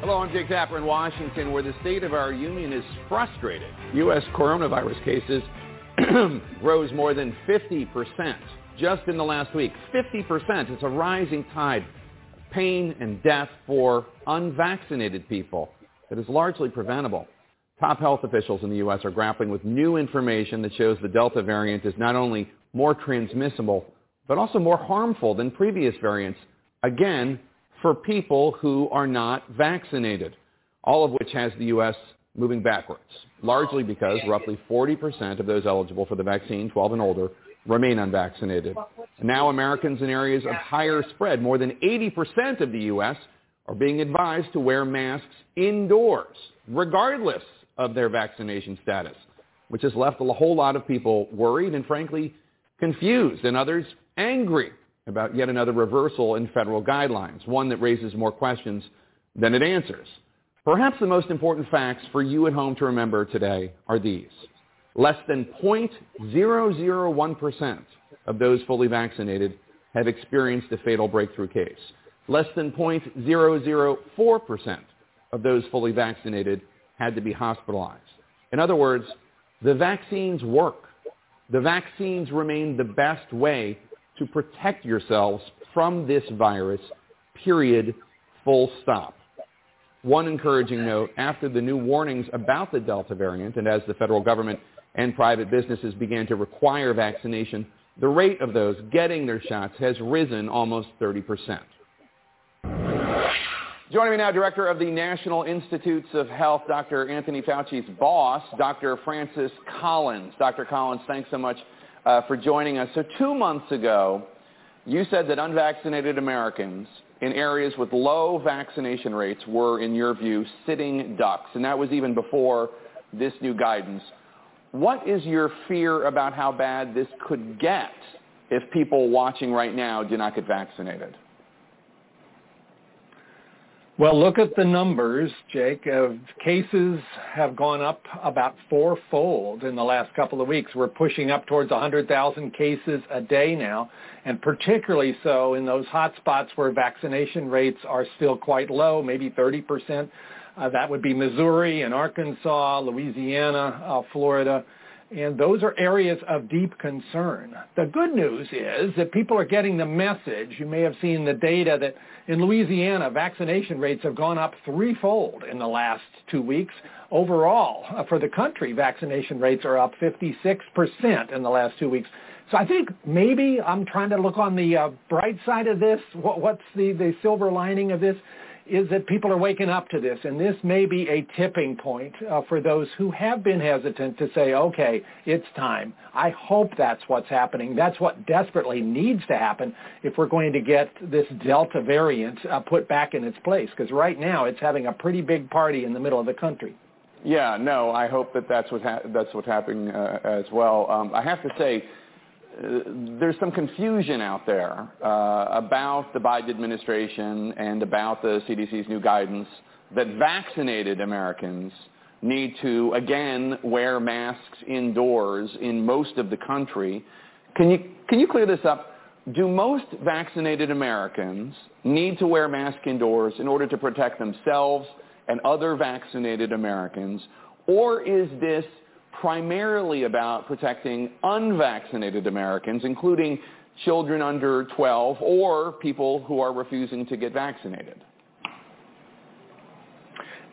Hello, I'm Jake Tapper in Washington, where the state of our union is frustrated. U S coronavirus cases rose more than fifty percent just in the last week. fifty percent. It's a rising tide of pain and death for unvaccinated people that is largely preventable. Top health officials in the U S are grappling with new information that shows the Delta variant is not only more transmissible, but also more harmful than previous variants. Again, for people who are not vaccinated, all of which has the U S moving backwards, largely because roughly forty percent of those eligible for the vaccine, twelve and older, remain unvaccinated. Now Americans in areas of higher spread, more than eighty percent of the U S, are being advised to wear masks indoors, regardless of their vaccination status, which has left a whole lot of people worried and, frankly, confused, and others angry about yet another reversal in federal guidelines, one that raises more questions than it answers. Perhaps the most important facts for you at home to remember today are these. Less than zero point zero zero one percent of those fully vaccinated have experienced a fatal breakthrough case. Less than zero point zero zero four percent of those fully vaccinated had to be hospitalized. In other words, the vaccines work. The vaccines remain the best way to protect yourselves from this virus, period, full stop. One encouraging note, after the new warnings about the Delta variant and as the federal government and private businesses began to require vaccination, the rate of those getting their shots has risen almost thirty percent. Joining me now, Director of the National Institutes of Health, Doctor Anthony Fauci's boss, Doctor Francis Collins. Doctor Collins, thanks so much Uh, for joining us. So two months ago, you said that unvaccinated Americans in areas with low vaccination rates were, in your view, sitting ducks, and that was even before this new guidance. What is your fear about how bad this could get if people watching right now do not get vaccinated? Well, look at the numbers, Jake. Uh, cases have gone up about fourfold in the last couple of weeks. We're pushing up towards one hundred thousand cases a day now, and particularly so in those hot spots where vaccination rates are still quite low, maybe thirty percent. Uh, that would be Missouri and Arkansas, Louisiana, uh, Florida. And those are areas of deep concern. The good news is that people are getting the message. You may have seen the data that in Louisiana, vaccination rates have gone up threefold in the last two weeks. Overall, for the country, vaccination rates are up fifty-six percent in the last two weeks. So I think maybe I'm trying to look on the uh, bright side of this. What, what's the, the silver lining of this? Is that people are waking up to this, and this may be a tipping point uh, for those who have been hesitant to say, okay, it's time. I hope that's what's happening. That's what desperately needs to happen if we're going to get this Delta variant uh, put back in its place, because right now it's having a pretty big party in the middle of the country. Yeah, no, I hope that that's, what ha- that's what's happening uh, as well. Um, I have to say, Uh, there's some confusion out there uh, about the Biden administration and about the C D C's new guidance that vaccinated Americans need to, again, wear masks indoors in most of the country. Can you, can you clear this up? Do most vaccinated Americans need to wear masks indoors in order to protect themselves and other vaccinated Americans, or is this primarily about protecting unvaccinated Americans, including children under twelve or people who are refusing to get vaccinated?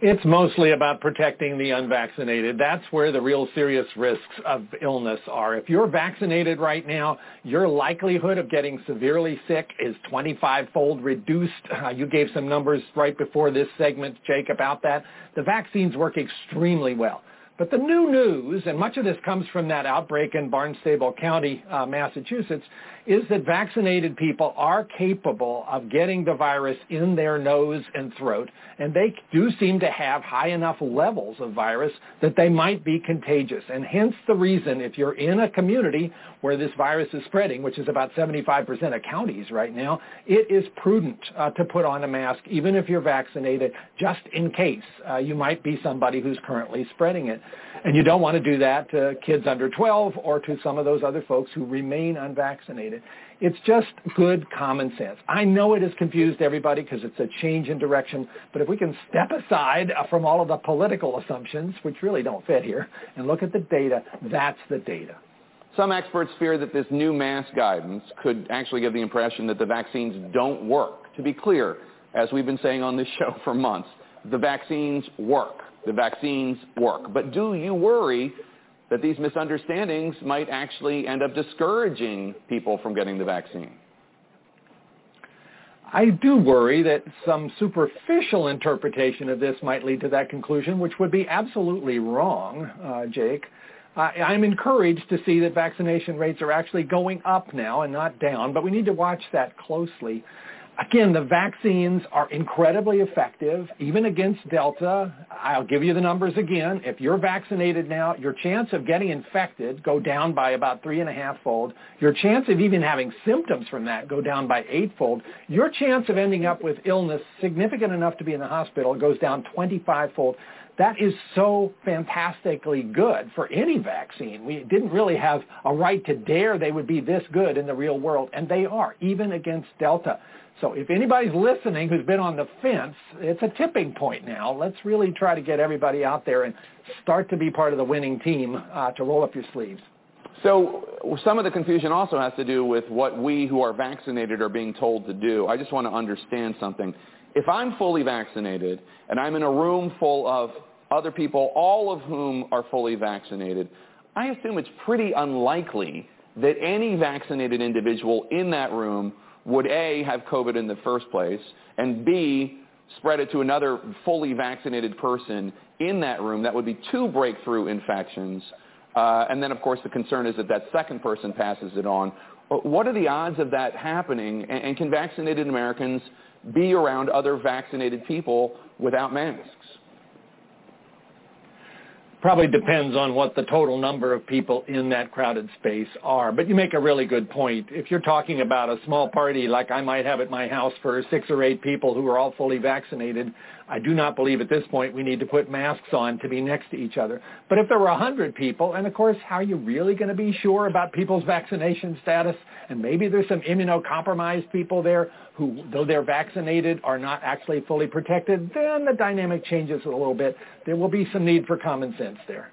It's mostly about protecting the unvaccinated. That's where the real serious risks of illness are. If you're vaccinated right now, your likelihood of getting severely sick is twenty-five-fold reduced. Uh, you gave some numbers right before this segment, Jake, about that. The vaccines work extremely well. But the new news, and much of this comes from that outbreak in Barnstable County, uh, Massachusetts, is that vaccinated people are capable of getting the virus in their nose and throat, and they do seem to have high enough levels of virus that they might be contagious. And hence the reason, if you're in a community where this virus is spreading, which is about seventy-five percent of counties right now, it is prudent uh, to put on a mask, even if you're vaccinated, just in case uh, you might be somebody who's currently spreading it. And you don't want to do that to kids under twelve or to some of those other folks who remain unvaccinated. It's just good common sense. I know it has confused everybody because it's a change in direction, but if we can step aside from all of the political assumptions, which really don't fit here, and look at the data, that's the data. Some experts fear that this new mask guidance could actually give the impression that the vaccines don't work. To be clear, as we've been saying on this show for months, the vaccines work. The vaccines work. But do you worry that these misunderstandings might actually end up discouraging people from getting the vaccine? I do worry that some superficial interpretation of this might lead to that conclusion, which would be absolutely wrong, uh, Jake. I, I'm encouraged to see that vaccination rates are actually going up now and not down, but we need to watch that closely. Again, the vaccines are incredibly effective, even against Delta. I'll give you the numbers again. If you're vaccinated now, your chance of getting infected go down by about three and a half fold. Your chance of even having symptoms from that go down by eightfold. Your chance of ending up with illness significant enough to be in the hospital goes down twenty-five-fold. That is so fantastically good for any vaccine. We didn't really have a right to dare they would be this good in the real world, and they are, even against Delta. So if anybody's listening who's been on the fence, it's a tipping point now. Let's really try to get everybody out there and start to be part of the winning team, uh, to roll up your sleeves. So some of the confusion also has to do with what we who are vaccinated are being told to do. I just want to understand something. If I'm fully vaccinated and I'm in a room full of other people, all of whom are fully vaccinated, I assume it's pretty unlikely that any vaccinated individual in that room would, A, have COVID in the first place, and B, spread it to another fully vaccinated person in that room. That would be two breakthrough infections. Uh, and then, of course, the concern is that that second person passes it on. What are the odds of that happening? And, and can vaccinated Americans be around other vaccinated people without masks? Probably depends on what the total number of people in that crowded space are. But you make a really good point. If you're talking about a small party like I might have at my house for six or eight people who are all fully vaccinated, I do not believe at this point we need to put masks on to be next to each other. But if there were one hundred people, and of course, how are you really going to be sure about people's vaccination status? And maybe there's some immunocompromised people there who, though they're vaccinated, are not actually fully protected, then the dynamic changes a little bit. There will be some need for common sense there.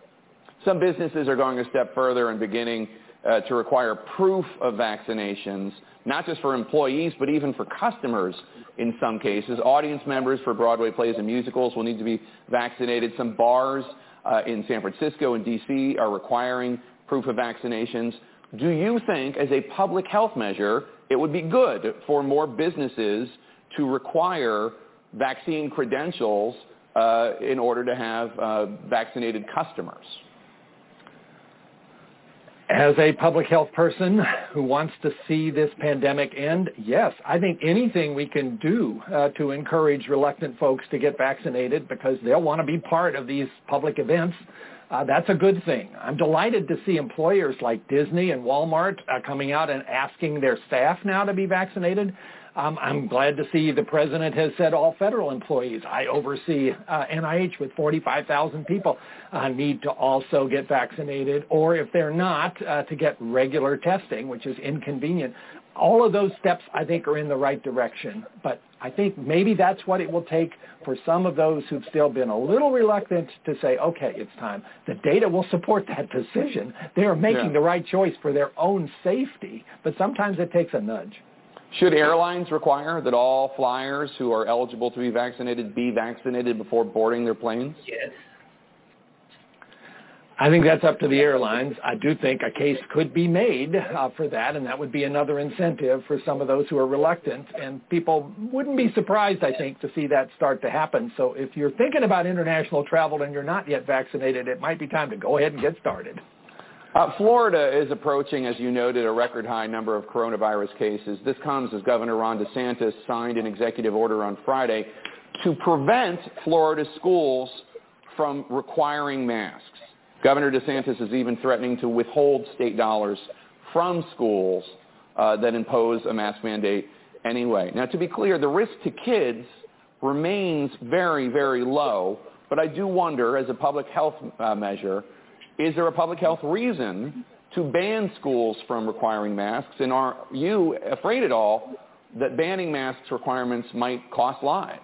Some businesses are going a step further and beginning uh, to require proof of vaccinations, not just for employees, but even for customers. In some cases, audience members for Broadway plays and musicals will need to be vaccinated. Some bars uh, in San Francisco and D C are requiring proof of vaccinations. Do you think, as a public health measure, it would be good for more businesses to require vaccine credentials uh, in order to have uh, vaccinated customers? As a public health person who wants to see this pandemic end, yes, I think anything we can do uh, to encourage reluctant folks to get vaccinated because they'll want to be part of these public events, uh, that's a good thing. I'm delighted to see employers like Disney and Walmart uh, coming out and asking their staff now to be vaccinated. Um, I'm glad to see the president has said all federal employees, I oversee uh, N I H with forty-five thousand people, uh, need to also get vaccinated, or if they're not, uh, to get regular testing, which is inconvenient. All of those steps, I think, are in the right direction. But I think maybe that's what it will take for some of those who've still been a little reluctant to say, okay, it's time. The data will support that decision. They are making yeah. the right choice for their own safety, but sometimes it takes a nudge. Should airlines require that all flyers who are eligible to be vaccinated be vaccinated before boarding their planes? Yes. I think that's up to the airlines. I do think a case could be made uh, for that, and that would be another incentive for some of those who are reluctant. And people wouldn't be surprised, I think, to see that start to happen. So if you're thinking about international travel and you're not yet vaccinated, it might be time to go ahead and get started. Uh, Florida is approaching, as you noted, a record high number of coronavirus cases. This comes as Governor Ron DeSantis signed an executive order on Friday to prevent Florida schools from requiring masks. Governor DeSantis is even threatening to withhold state dollars from schools uh, that impose a mask mandate anyway. Now, to be clear, the risk to kids remains very, very low, but I do wonder, as a public health uh, measure, is there a public health reason to ban schools from requiring masks? And are you afraid at all that banning masks requirements might cost lives?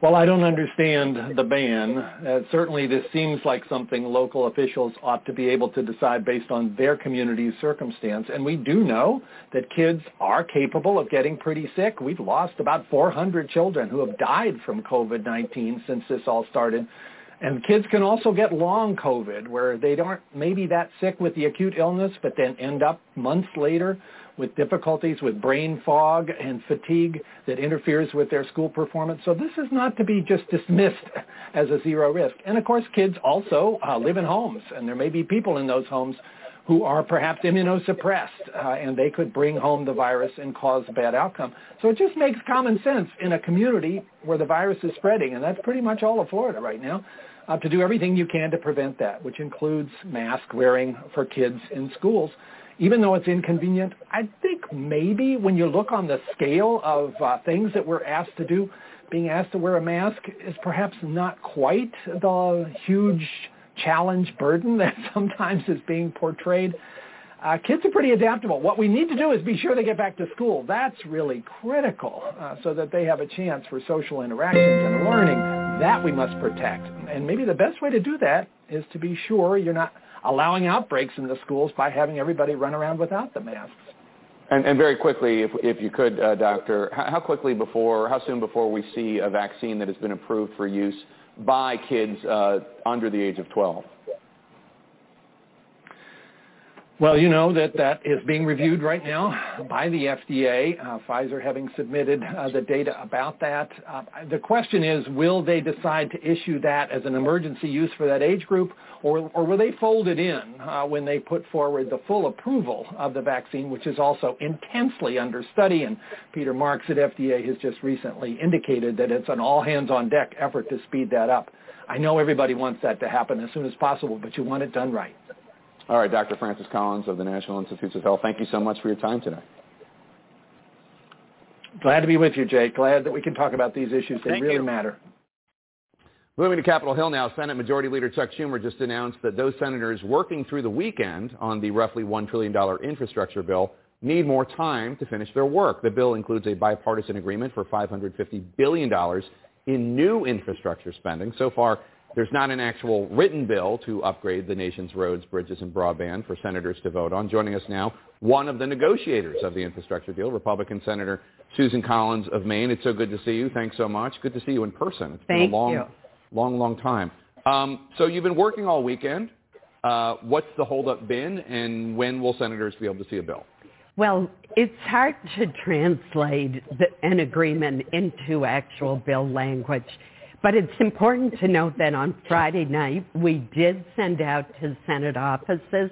Well, I don't understand the ban. Uh, certainly this seems like something local officials ought to be able to decide based on their community's circumstance. And we do know that kids are capable of getting pretty sick. We've lost about four hundred children who have died from covid nineteen since this all started. And kids can also get long COVID, where they aren't maybe that sick with the acute illness, but then end up months later with difficulties with brain fog and fatigue that interferes with their school performance. So this is not to be just dismissed as a zero risk. And, of course, kids also uh, live in homes, and there may be people in those homes who are perhaps immunosuppressed, uh, and they could bring home the virus and cause a bad outcome. So it just makes common sense in a community where the virus is spreading, and that's pretty much all of Florida right now, uh, to do everything you can to prevent that, which includes mask wearing for kids in schools. Even though it's inconvenient, I think maybe when you look on the scale of uh, things that we're asked to do, being asked to wear a mask is perhaps not quite the huge challenge burden that sometimes is being portrayed. Uh, kids are pretty adaptable. What we need to do is be sure they get back to school. That's really critical uh, so that they have a chance for social interactions and learning. That we must protect. And maybe the best way to do that is to be sure you're not allowing outbreaks in the schools by having everybody run around without the masks. And, and very quickly, if, if you could, uh, Doctor, how quickly before, how soon before we see a vaccine that has been approved for use by kids uh, under the age of twelve? Well, you know that that is being reviewed right now by the F D A, uh, Pfizer having submitted uh, the data about that. Uh, the question is, will they decide to issue that as an emergency use for that age group, or, or will they fold it in uh, when they put forward the full approval of the vaccine, which is also intensely under study? And Peter Marks at F D A has just recently indicated that it's an all-hands-on-deck effort to speed that up. I know everybody wants that to happen as soon as possible, but you want it done right. All right, Doctor Francis Collins of the National Institutes of Health, thank you so much for your time today. Glad to be with you, Jake. Glad that we can talk about these issues. They thank really you. Matter. Moving to Capitol Hill now, Senate Majority Leader Chuck Schumer just announced that those senators working through the weekend on the roughly one trillion dollars infrastructure bill need more time to finish their work. The bill includes a bipartisan agreement for five hundred fifty billion dollars in new infrastructure spending. So far, there's not an actual written bill to upgrade the nation's roads, bridges, and broadband for senators to vote on. Joining us now, one of the negotiators of the infrastructure deal, Republican Senator Susan Collins of Maine. It's so good to see you. Thanks so much. Good to see you in person. It's been a long, long, long time. Um, so you've been working all weekend. Uh, what's the holdup been, and when will senators be able to see a bill? Well, it's hard to translate the, an agreement into actual bill language. But it's important to note that on Friday night, we did send out to Senate offices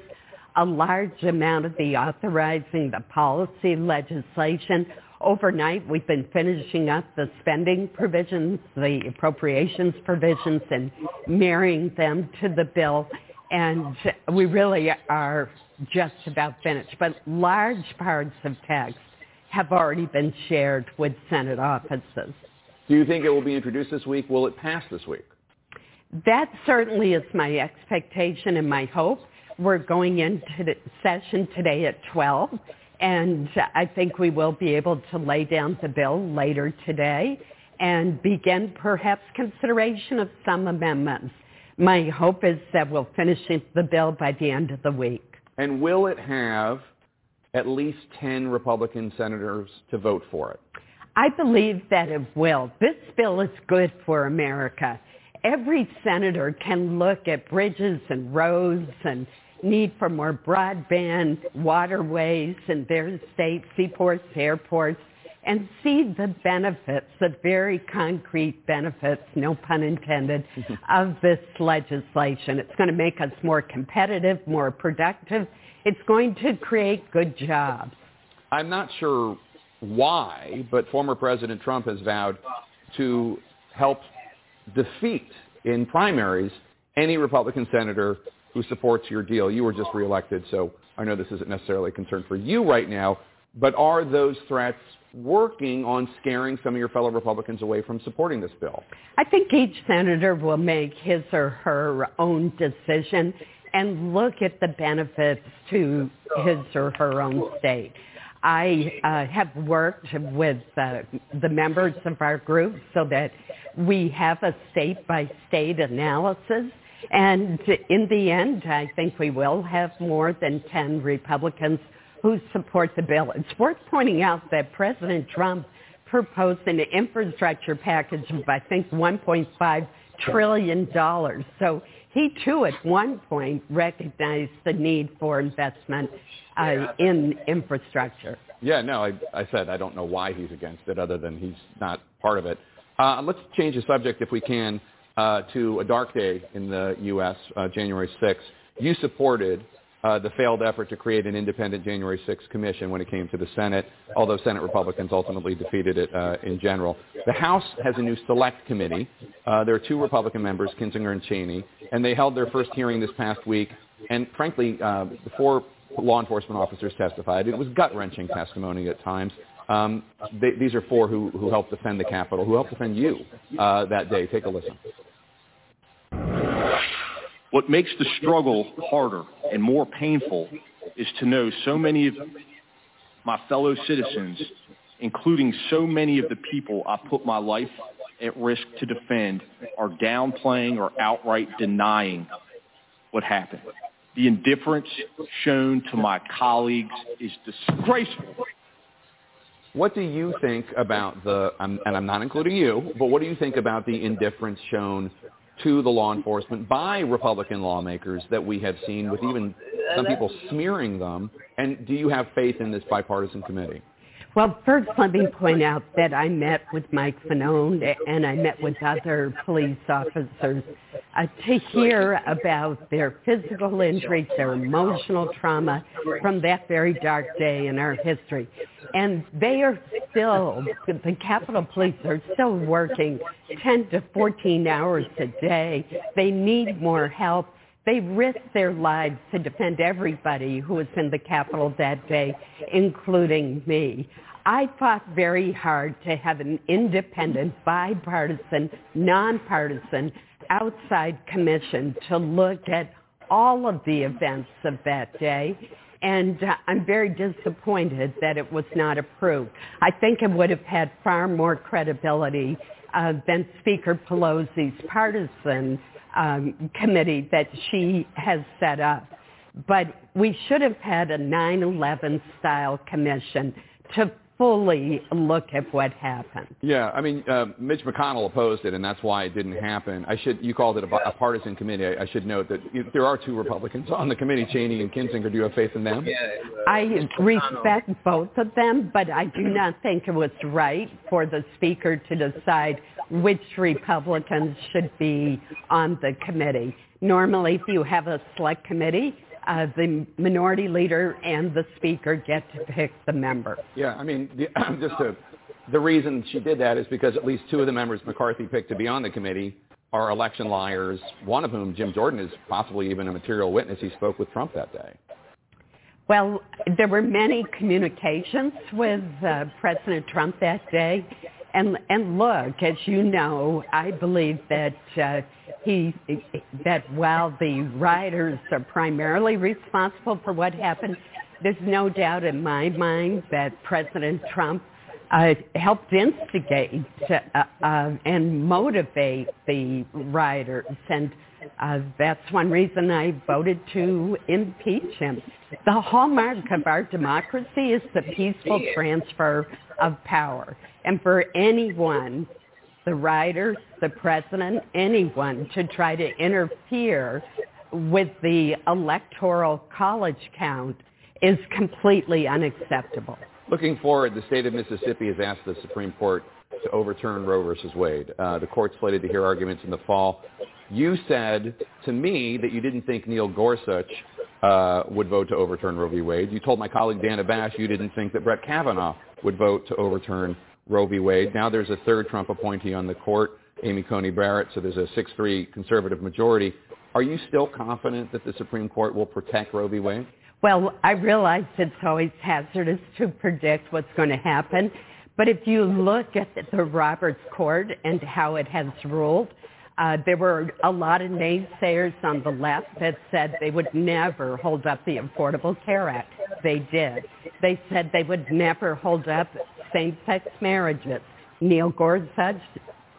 a large amount of the authorizing the policy legislation. Overnight, we've been finishing up the spending provisions, the appropriations provisions, and marrying them to the bill. And we really are just about finished. But large parts of text have already been shared with Senate offices. Do you think it will be introduced this week? Will it pass this week? That certainly is my expectation and my hope. We're going into the session today at twelve, and I think we will be able to lay down the bill later today and begin perhaps consideration of some amendments. My hope is that we'll finish the bill by the end of the week. And will it have at least ten Republican senators to vote for it? I believe that it will. This bill is good for America. Every senator can look at bridges and roads and need for more broadband, waterways in their state, seaports, airports, and see the benefits, the very concrete benefits, no pun intended, of this legislation. It's going to make us more competitive, more productive. It's going to create good jobs. I'm not sure why, but former President Trump has vowed to help defeat in primaries any Republican senator who supports your deal. You were just reelected, so I know this isn't necessarily a concern for you right now, but are those threats working on scaring some of your fellow Republicans away from supporting this bill? I think each senator will make his or her own decision and look at the benefits to his or her own state. I uh, have worked with uh, the members of our group so that we have a state-by-state analysis. And in the end, I think we will have more than ten Republicans who support the bill. It's worth pointing out that President Trump proposed an infrastructure package of, I think, one point five trillion dollars. So he, too, at one point recognized the need for investment uh, in infrastructure. Yeah, no, I, I said I don't know why he's against it other than he's not part of it. Uh, let's change the subject, if we can, Uh, to a dark day in the U S, uh, January sixth. You supported uh, the failed effort to create an independent January sixth commission when it came to the Senate, although Senate Republicans ultimately defeated it uh, in general. The House has a new select committee. Uh, there are two Republican members, Kinzinger and Cheney, and they held their first hearing this past week. And frankly, uh, before law enforcement officers testified, it was gut-wrenching testimony at times. Um, they, these are four who, who helped defend the Capitol, who helped defend you uh, that day. Take a listen. What makes the struggle harder and more painful is to know so many of my fellow citizens, including so many of the people I put my life at risk to defend, are downplaying or outright denying what happened. The indifference shown to my colleagues is disgraceful. What do you think about the, um, and I'm not including you, but what do you think about the indifference shown to the law enforcement by Republican lawmakers that we have seen, with even some people smearing them? And do you have faith in this bipartisan committee? Well, first let me point out that I met with Mike Fanone and I met with other police officers uh, to hear about their physical injuries, their emotional trauma from that very dark day in our history. And they are still, the Capitol Police are still working ten to fourteen hours a day. They need more help. They risked their lives to defend everybody who was in the Capitol that day, including me. I fought very hard to have an independent, bipartisan, nonpartisan, outside commission to look at all of the events of that day. And uh, I'm very disappointed that it was not approved. I think it would have had far more credibility uh, than Speaker Pelosi's partisan Um, committee that she has set up. But we should have had a nine eleven style commission to fully look at what happened. Yeah, I mean, uh, Mitch McConnell opposed it, and that's why it didn't happen. I should, you called it a, a partisan committee. I, I should note that you, there are two Republicans on the committee, Cheney and Kinzinger. Do you have faith in them? I respect both of them, but I do not think it was right for the Speaker to decide which Republicans should be on the committee. Normally, if you have a select committee, uh, the minority leader and the speaker get to pick the member. Yeah, I mean, the, just to, the reason she did that is because at least two of the members McCarthy picked to be on the committee are election liars, one of whom, Jim Jordan, is possibly even a material witness. He spoke with Trump that day. Well, there were many communications with uh, President Trump that day. And, and look, as you know, I believe that uh, he that while the rioters are primarily responsible for what happened, there's no doubt in my mind that President Trump uh, helped instigate uh, uh, and motivate the rioters and Uh, that's one reason I voted to impeach him. The hallmark of our democracy is the peaceful transfer of power. And for anyone, the writers, the president, anyone to try to interfere with the electoral college count is completely unacceptable. Looking forward, the state of Mississippi has asked the Supreme Court to overturn Roe versus Wade. Uh, the court slated to hear arguments in the fall. You said to me that you didn't think Neil Gorsuch uh, would vote to overturn Roe v. Wade. You told my colleague Dana Bash you didn't think that Brett Kavanaugh would vote to overturn Roe v. Wade. Now there's a third Trump appointee on the court, Amy Coney Barrett, so there's a six three conservative majority. Are you still confident that the Supreme Court will protect Roe v. Wade? Well, I realize it's always hazardous to predict what's going to happen, but if you look at the Roberts Court and how it has ruled, uh, there were a lot of naysayers on the left that said they would never hold up the Affordable Care Act. They did. They said they would never hold up same-sex marriages. Neil Gorsuch,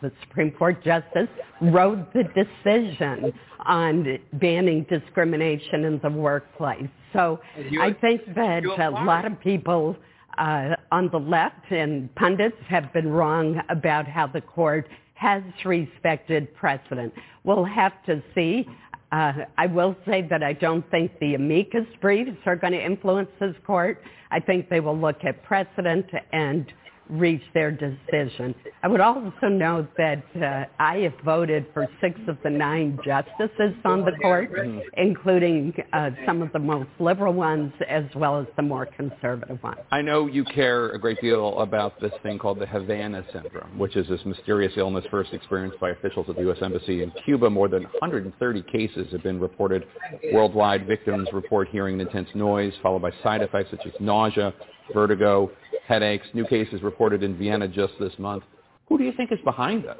the Supreme Court Justice, wrote the decision on banning discrimination in the workplace. So I think that a lot of people uh, on the left and pundits have been wrong about how the court has respected precedent. We'll have to see. Uh, I will say that I don't think the amicus briefs are going to influence this court. I think they will look at precedent and reach their decision. I would also note that uh, I have voted for six of the nine justices on the court, mm-hmm. including uh, some of the most liberal ones as well as the more conservative ones. I know you care a great deal about this thing called the Havana Syndrome, which is this mysterious illness first experienced by officials at the U S Embassy in Cuba. More than one hundred thirty cases have been reported worldwide. Victims report hearing an intense noise followed by side effects such as nausea, vertigo, headaches. New cases reported in Vienna just this month. Who do you think is behind this?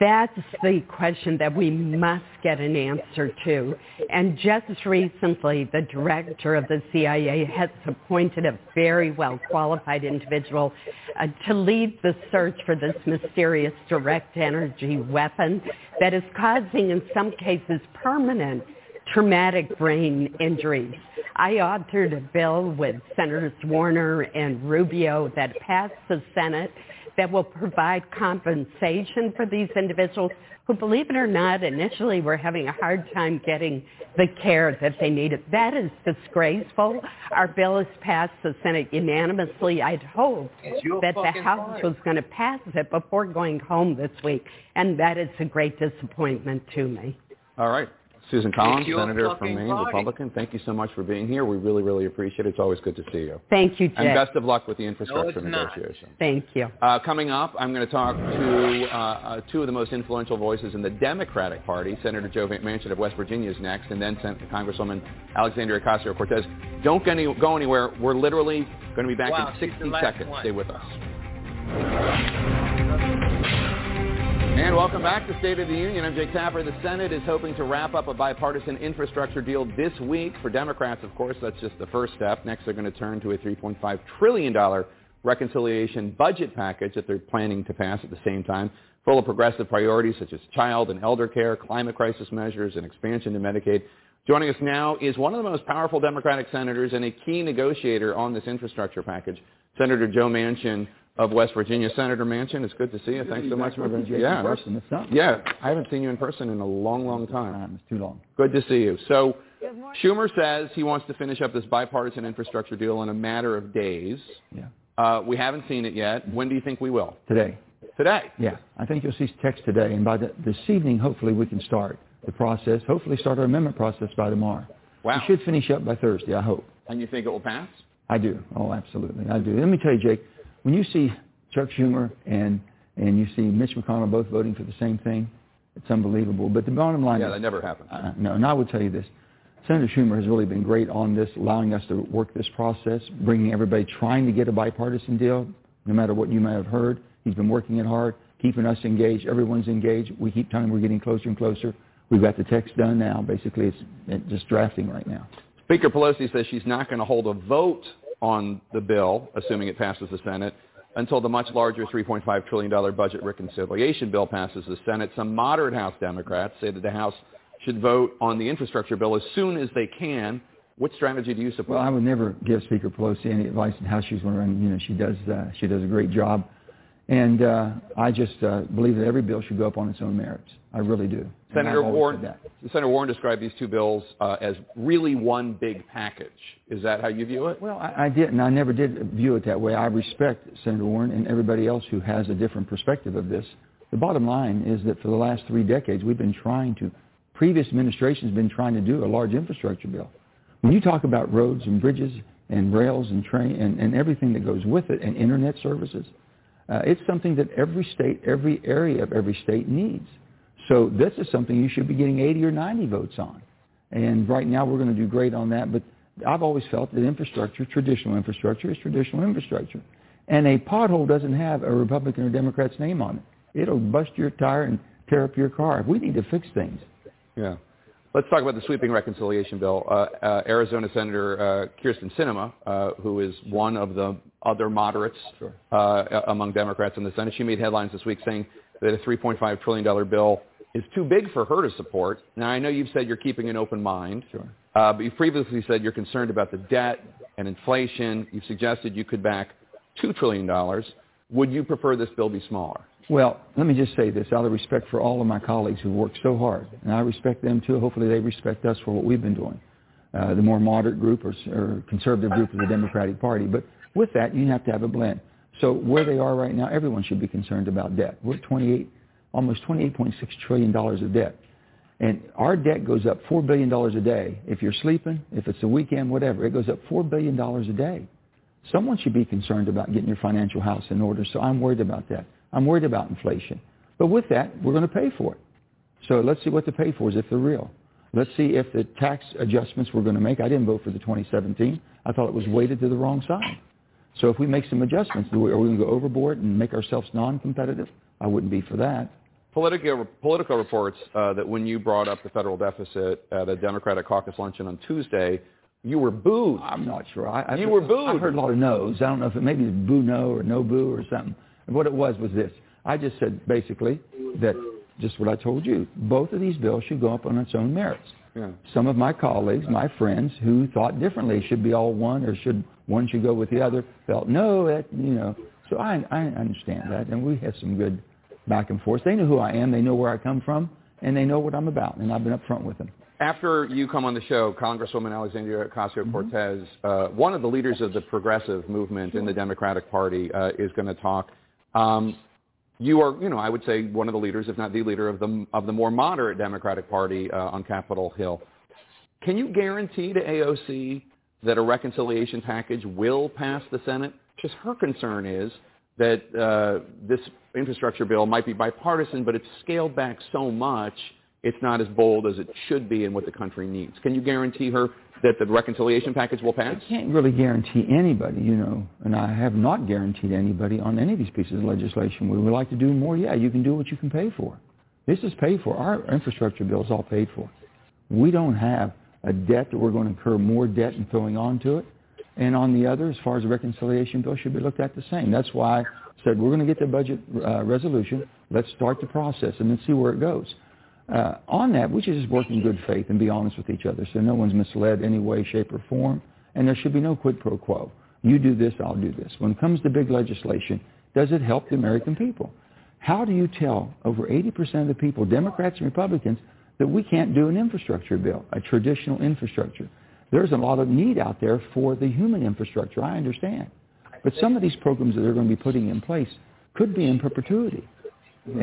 That's the question that we must get an answer to. And just recently, the director of the C I A has appointed a very well-qualified individual uh, to lead the search for this mysterious direct energy weapon that is causing, in some cases, permanent traumatic brain injuries. I authored a bill with Senators Warner and Rubio that passed the Senate that will provide compensation for these individuals who, believe it or not, initially were having a hard time getting the care that they needed. That is disgraceful. Our bill has passed the Senate unanimously. I'd hoped that the House was going to pass it before going home this week, and that is a great disappointment to me. All right. Susan Collins, Senator from Maine, party. Republican, thank you so much for being here. We really, really appreciate it. It's always good to see you. Thank you, Jake. And best of luck with the infrastructure no, negotiation. Not. Thank you. Uh, coming up, I'm going to talk to uh, uh, two of the most influential voices in the Democratic Party. Senator Joe Manchin of West Virginia is next, and then Senator Congresswoman Alexandria Ocasio-Cortez. Don't go, any, go anywhere. We're literally going to be back wow, in sixty seconds. One. Stay with us. And welcome back to State of the Union. I'm Jake Tapper. The Senate is hoping to wrap up a bipartisan infrastructure deal this week. For Democrats, of course, that's just the first step. Next, they're going to turn to a three point five trillion dollars reconciliation budget package that they're planning to pass at the same time, full of progressive priorities such as child and elder care, climate crisis measures, and expansion to Medicaid. Joining us now is one of the most powerful Democratic senators and a key negotiator on this infrastructure package, Senator Joe Manchin of West Virginia. Senator Manchin, it's good to see you. Thanks you so much for being here. Yeah, person, yeah, I haven't seen you in person in a long, long time. It's too long. Good to see you. So Schumer says he wants to finish up this bipartisan infrastructure deal in a matter of days. Yeah. Uh, we haven't seen it yet. When do you think we will? Today. Today? Yeah. I think you'll see text today. And by the, this evening, hopefully, we can start the process, hopefully start our amendment process by tomorrow. Wow. We should finish up by Thursday, I hope. And you think it will pass? I do. Oh, absolutely. I do. Let me tell you, Jake, when you see Chuck Schumer and, and you see Mitch McConnell both voting for the same thing, it's unbelievable. But the bottom line yeah, is... Yeah, that never happens. Uh, no, and I will tell you this. Senator Schumer has really been great on this, allowing us to work this process, bringing everybody, trying to get a bipartisan deal, no matter what you may have heard. He's been working it hard, keeping us engaged. Everyone's engaged. We keep telling him we're getting closer and closer. We've got the text done now. Basically, it's, it's just drafting right now. Speaker Pelosi says she's not going to hold a vote on the bill, assuming it passes the Senate, until the much larger three point five trillion dollars budget reconciliation bill passes the Senate. Some moderate House Democrats say that the House should vote on the infrastructure bill as soon as they can. What strategy do you support? Well, I would never give Speaker Pelosi any advice on how she's going to run. You know, she does uh, she does a great job. And uh, I just uh, believe that every bill should go up on its own merits. I really do. Senator Warren, Senator Warren described these two bills uh, as really one big package. Is that how you view it? Well, I, I didn't. I never did view it that way. I respect Senator Warren and everybody else who has a different perspective of this. The bottom line is that for the last three decades, we've been trying to, previous administrations have been trying to do a large infrastructure bill. When you talk about roads and bridges and rails and train and, and everything that goes with it and internet services, Uh, it's something that every state, every area of every state needs. So this is something you should be getting eighty or ninety votes on. And right now we're going to do great on that. But I've always felt that infrastructure, traditional infrastructure, is traditional infrastructure. And a pothole doesn't have a Republican or Democrat's name on it. It'll bust your tire and tear up your car. We need to fix things. Yeah. Let's talk about the sweeping reconciliation bill. Uh, uh, Arizona Senator uh, Kyrsten Sinema, uh, who is one of the other moderates sure. uh, among Democrats in the Senate, she made headlines this week saying that a three point five trillion dollars bill is too big for her to support. Now, I know you've said you're keeping an open mind, sure. uh, but you've previously said you're concerned about the debt and inflation. You've suggested you could back two trillion dollars. Would you prefer this bill be smaller? Well, let me just say this, out of respect for all of my colleagues who worked so hard, and I respect them too. Hopefully they respect us for what we've been doing, uh, the more moderate group or, or conservative group of the Democratic Party. But with that, you have to have a blend. So where they are right now, everyone should be concerned about debt. We're twenty-eight, almost twenty-eight point six trillion dollars of debt. And our debt goes up four billion dollars a day. If you're sleeping, if it's a weekend, whatever, it goes up four billion dollars a day. Someone should be concerned about getting your financial house in order, so I'm worried about that. I'm worried about inflation. But with that, we're going to pay for it. So let's see what the pay for is, if they're real. Let's see if the tax adjustments we're going to make. I didn't vote for the twenty seventeen. I thought it was weighted to the wrong side. So if we make some adjustments, are we going to go overboard and make ourselves non-competitive? I wouldn't be for that. Politico, Politico reports uh, that when you brought up the federal deficit at a Democratic caucus luncheon on Tuesday, you were booed. I'm not sure. I, you I, were booed. I heard a lot of no's. I don't know if it maybe it's boo no or no boo or something. What it was was this. I just said basically that just what I told you. Both of these bills should go up on its own merits. Yeah. Some of my colleagues, my friends, who thought differently, should be all one or should one should go with the other, felt no, that, you know. So I, I understand that, and we have some good back and forth. They know who I am, they know where I come from, and they know what I'm about, and I've been up front with them. After you come on the show, Congresswoman Alexandria Ocasio-Cortez, mm-hmm. uh, one of the leaders of the progressive movement sure. in the Democratic Party, uh, is going to talk. Um, you are, you know, I would say one of the leaders, if not the leader of the of the more moderate Democratic Party uh, on Capitol Hill. Can you guarantee to A O C that a reconciliation package will pass the Senate? Because her concern is that uh, this infrastructure bill might be bipartisan, but it's scaled back so much it's not as bold as it should be in what the country needs. Can you guarantee her that the reconciliation package will pass? I can't really guarantee anybody, you know, and I have not guaranteed anybody on any of these pieces of legislation. We would like to do more. Yeah, you can do what you can pay for. This is paid for. Our infrastructure bill is all paid for. We don't have a debt that we're going to incur more debt and throwing on to it. And on the other, as far as the reconciliation bill, should be looked at the same. That's why I said we're going to get the budget uh, resolution. Let's start the process and then see where it goes. Uh, on that, we should just work in good faith and be honest with each other so no one's misled any way, shape, or form, and there should be no quid pro quo. You do this, I'll do this. When it comes to big legislation, does it help the American people? How do you tell over eighty percent of the people, Democrats and Republicans, that we can't do an infrastructure bill, a traditional infrastructure? There's a lot of need out there for the human infrastructure, I understand. But some of these programs that they're going to be putting in place could be in perpetuity.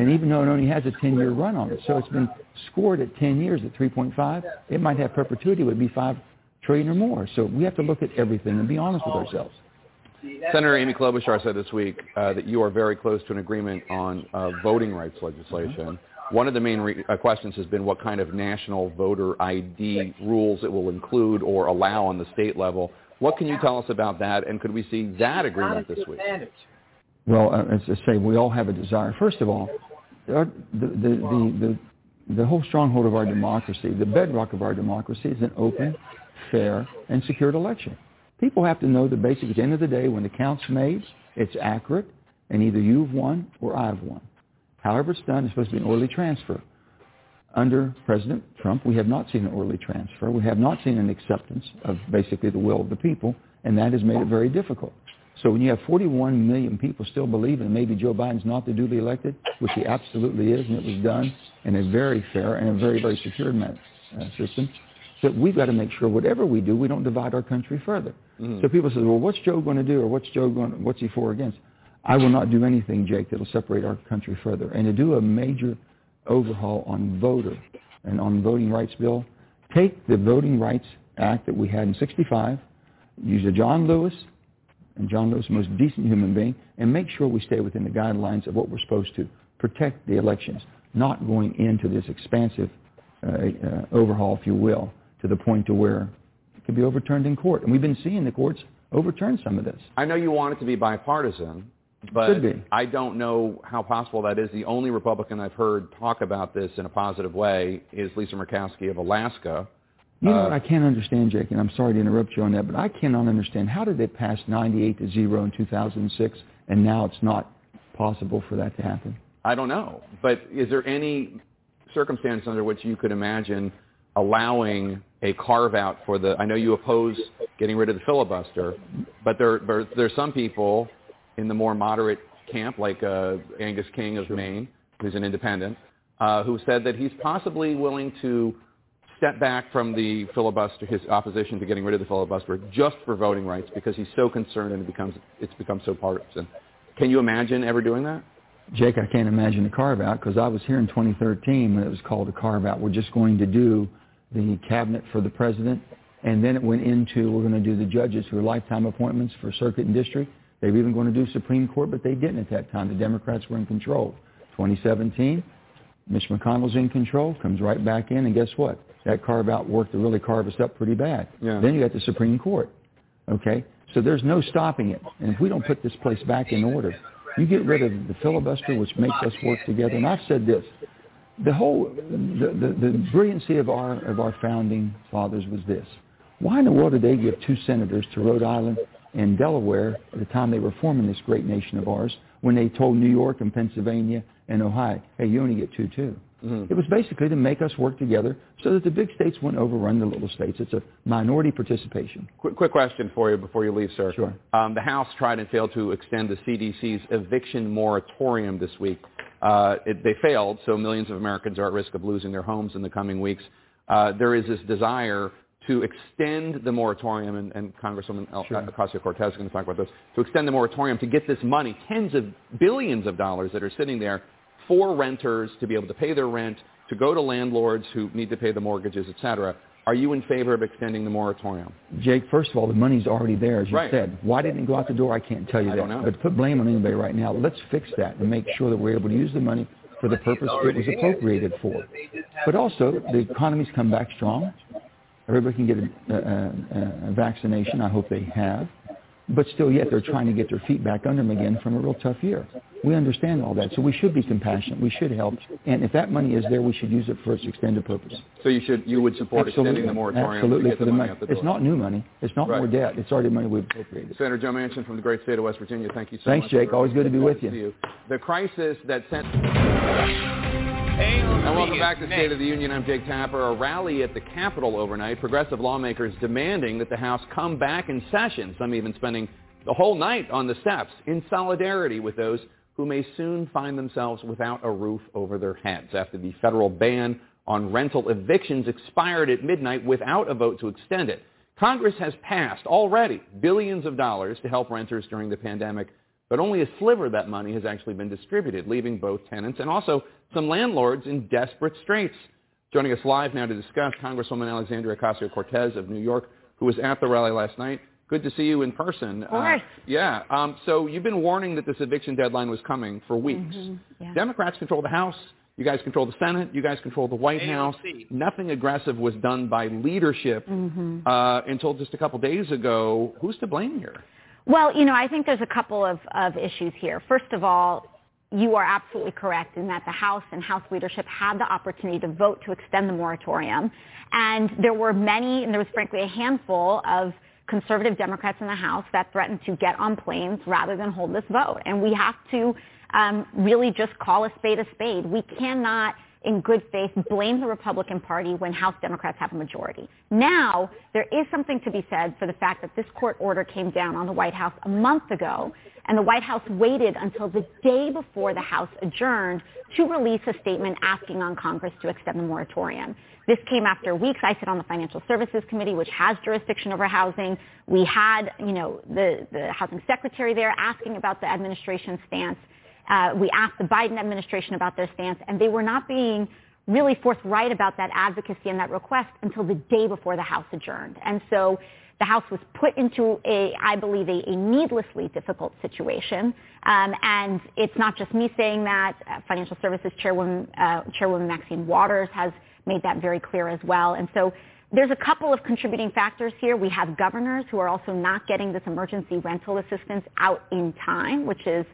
And even though it only has a ten-year run on it, so it's been scored at ten years at three point five, it might have perpetuity, would be five trillion dollars or more. So we have to look at everything and be honest with ourselves. Senator Amy Klobuchar said this week uh, that you are very close to an agreement on uh, voting rights legislation. One of the main re- uh, questions has been what kind of national voter I D rules it will include or allow on the state level. What can you tell us about that, and could we see that agreement this week? Well, uh, as I say, we all have a desire. First of all, our, the, the, the, the whole stronghold of our democracy, the bedrock of our democracy, is an open, fair, and secured election. People have to know the basics. At the end of the day, when the count's made, it's accurate, and either you've won or I've won. However it's done, it's supposed to be an orderly transfer. under President Trump, we have not seen an orderly transfer. We have not seen an acceptance of basically the will of the people, and that has made it very difficult. So when you have forty-one million people still believing maybe Joe Biden's not the duly elected, which he absolutely is, and it was done in a very fair and a very, very secure manner, uh, system, that we've got to make sure whatever we do, we don't divide our country further. Mm. So people say, well, what's Joe going to do, or what's Joe going to, what's he for or against? I will not do anything, Jake, that will separate our country further. And to do a major overhaul on voter and on voting rights bill, take the Voting Rights Act that we had in sixty-five, use a John Lewis, and John Lewis, the most decent human being, and make sure we stay within the guidelines of what we're supposed to, protect the elections, not going into this expansive uh, uh, overhaul, if you will, to the point to where it could be overturned in court. And we've been seeing the courts overturn some of this. I know you want it to be bipartisan, but I don't know how possible that is. The only Republican I've heard talk about this in a positive way is Lisa Murkowski of Alaska. You know what I can't understand, Jake, and I'm sorry to interrupt you on that, but I cannot understand, how did they pass ninety-eight to zero in two thousand six, and now it's not possible for that to happen? I don't know, but is there any circumstance under which you could imagine allowing a carve-out for the, I know you oppose getting rid of the filibuster, but there, there, there are some people in the more moderate camp, like uh, Angus King of sure. Maine, who's an independent, uh, who said that he's possibly willing to step back from the filibuster, his opposition to getting rid of the filibuster, just for voting rights, because he's so concerned and it becomes, it's become so partisan. Can you imagine ever doing that? Jake, I can't imagine a carve-out, because I was here in twenty thirteen when it was called a carve-out. We're just going to do the cabinet for the president, and then it went into, we're going to do the judges who are lifetime appointments for circuit and district. They were even going to do Supreme Court, but they didn't at that time. The Democrats were in control. twenty seventeen, Mitch McConnell's in control, comes right back in, and guess what? That carve-out worked to really carve us up pretty bad. Yeah. Then you got the Supreme Court, okay? So there's no stopping it. And if we don't put this place back in order, you get rid of the filibuster, which makes us work together. And I've said this, the whole, the, the, the brilliancy of our, of our founding fathers was this. Why in the world did they give two senators to Rhode Island and Delaware at the time they were forming this great nation of ours, when they told New York and Pennsylvania and Ohio, hey, you only get two, too? Mm-hmm. It was basically to make us work together so that the big states wouldn't overrun the little states. It's a minority participation. Quick, quick question for you before you leave, sir. Sure. Um, the House tried and failed to extend the C D C's eviction moratorium this week. Uh, it, they failed, so millions of Americans are at risk of losing their homes in the coming weeks. Uh, there is this desire to extend the moratorium, and, and Congresswoman sure. Ocasio-Cortez is going to talk about this, to extend the moratorium to get this money, tens of billions of dollars that are sitting there, for renters to be able to pay their rent, to go to landlords who need to pay the mortgages, et cetera. Are you in favor of extending the moratorium? Jake, first of all, the money's already there, as you right. said. Why didn't it go out the door? I can't tell you I that. Don't know. But put blame on anybody right now. Let's fix that and make sure that we're able to use the money for the purpose it was appropriated for. But also, the economy's come back strong. Everybody can get a, a, a vaccination. I hope they have. But still yet they're trying to get their feet back under them again from a real tough year. We understand all that. So we should be compassionate. We should help. And if that money is there, we should use it for its extended purpose. So you should, you would support absolutely. extending the moratorium absolutely to get for the, the money, money. The It's not new money. It's not right. more debt. It's already money we've appropriated. Senator Joe Manchin from the great state of West Virginia, thank you so Thanks, much. Thanks, Jake. Always good to be with you. you. The crisis that sent... And welcome back to State of the Union. I'm Jake Tapper. A rally at the Capitol overnight. Progressive lawmakers demanding that the House come back in session. Some even spending the whole night on the steps in solidarity with those who may soon find themselves without a roof over their heads after the federal ban on rental evictions expired at midnight without a vote to extend it. Congress has passed already billions of dollars to help renters during the pandemic, but only a sliver of that money has actually been distributed, leaving both tenants and also some landlords in desperate straits. Joining us live now to discuss, Congresswoman Alexandria Ocasio-Cortez of New York, who was at the rally last night. Good to see you in person. Of course. Uh, yeah. Um, so you've been warning that this eviction deadline was coming for weeks. Mm-hmm. Yeah. Democrats control the House. You guys control the Senate. You guys control the White House. Nothing aggressive was done by leadership mm-hmm. uh, until just a couple days ago. Who's to blame here? Well, you know, I think there's a couple of, of issues here. First of all, you are absolutely correct in that the House and House leadership had the opportunity to vote to extend the moratorium. And there were many, and there was frankly a handful of conservative Democrats in the House that threatened to get on planes rather than hold this vote. And we have to um, really just call a spade a spade. We cannot in good faith, blame the Republican Party when House Democrats have a majority. Now, there is something to be said for the fact that this court order came down on the White House a month ago, and the White House waited until the day before the House adjourned to release a statement asking on Congress to extend the moratorium. This came after weeks. I sit on the Financial Services Committee, which has jurisdiction over housing. We had, you know, the, the housing secretary there asking about the administration's stance. Uh, we asked the Biden administration about their stance, and they were not being really forthright about that advocacy and that request until the day before the House adjourned. And so the House was put into a, I believe, a, a needlessly difficult situation. Um, and it's not just me saying that. Uh, Financial Services Chairwoman, uh, Chairwoman Maxine Waters has made that very clear as well. And so there's a couple of contributing factors here. We have governors who are also not getting this emergency rental assistance out in time, which is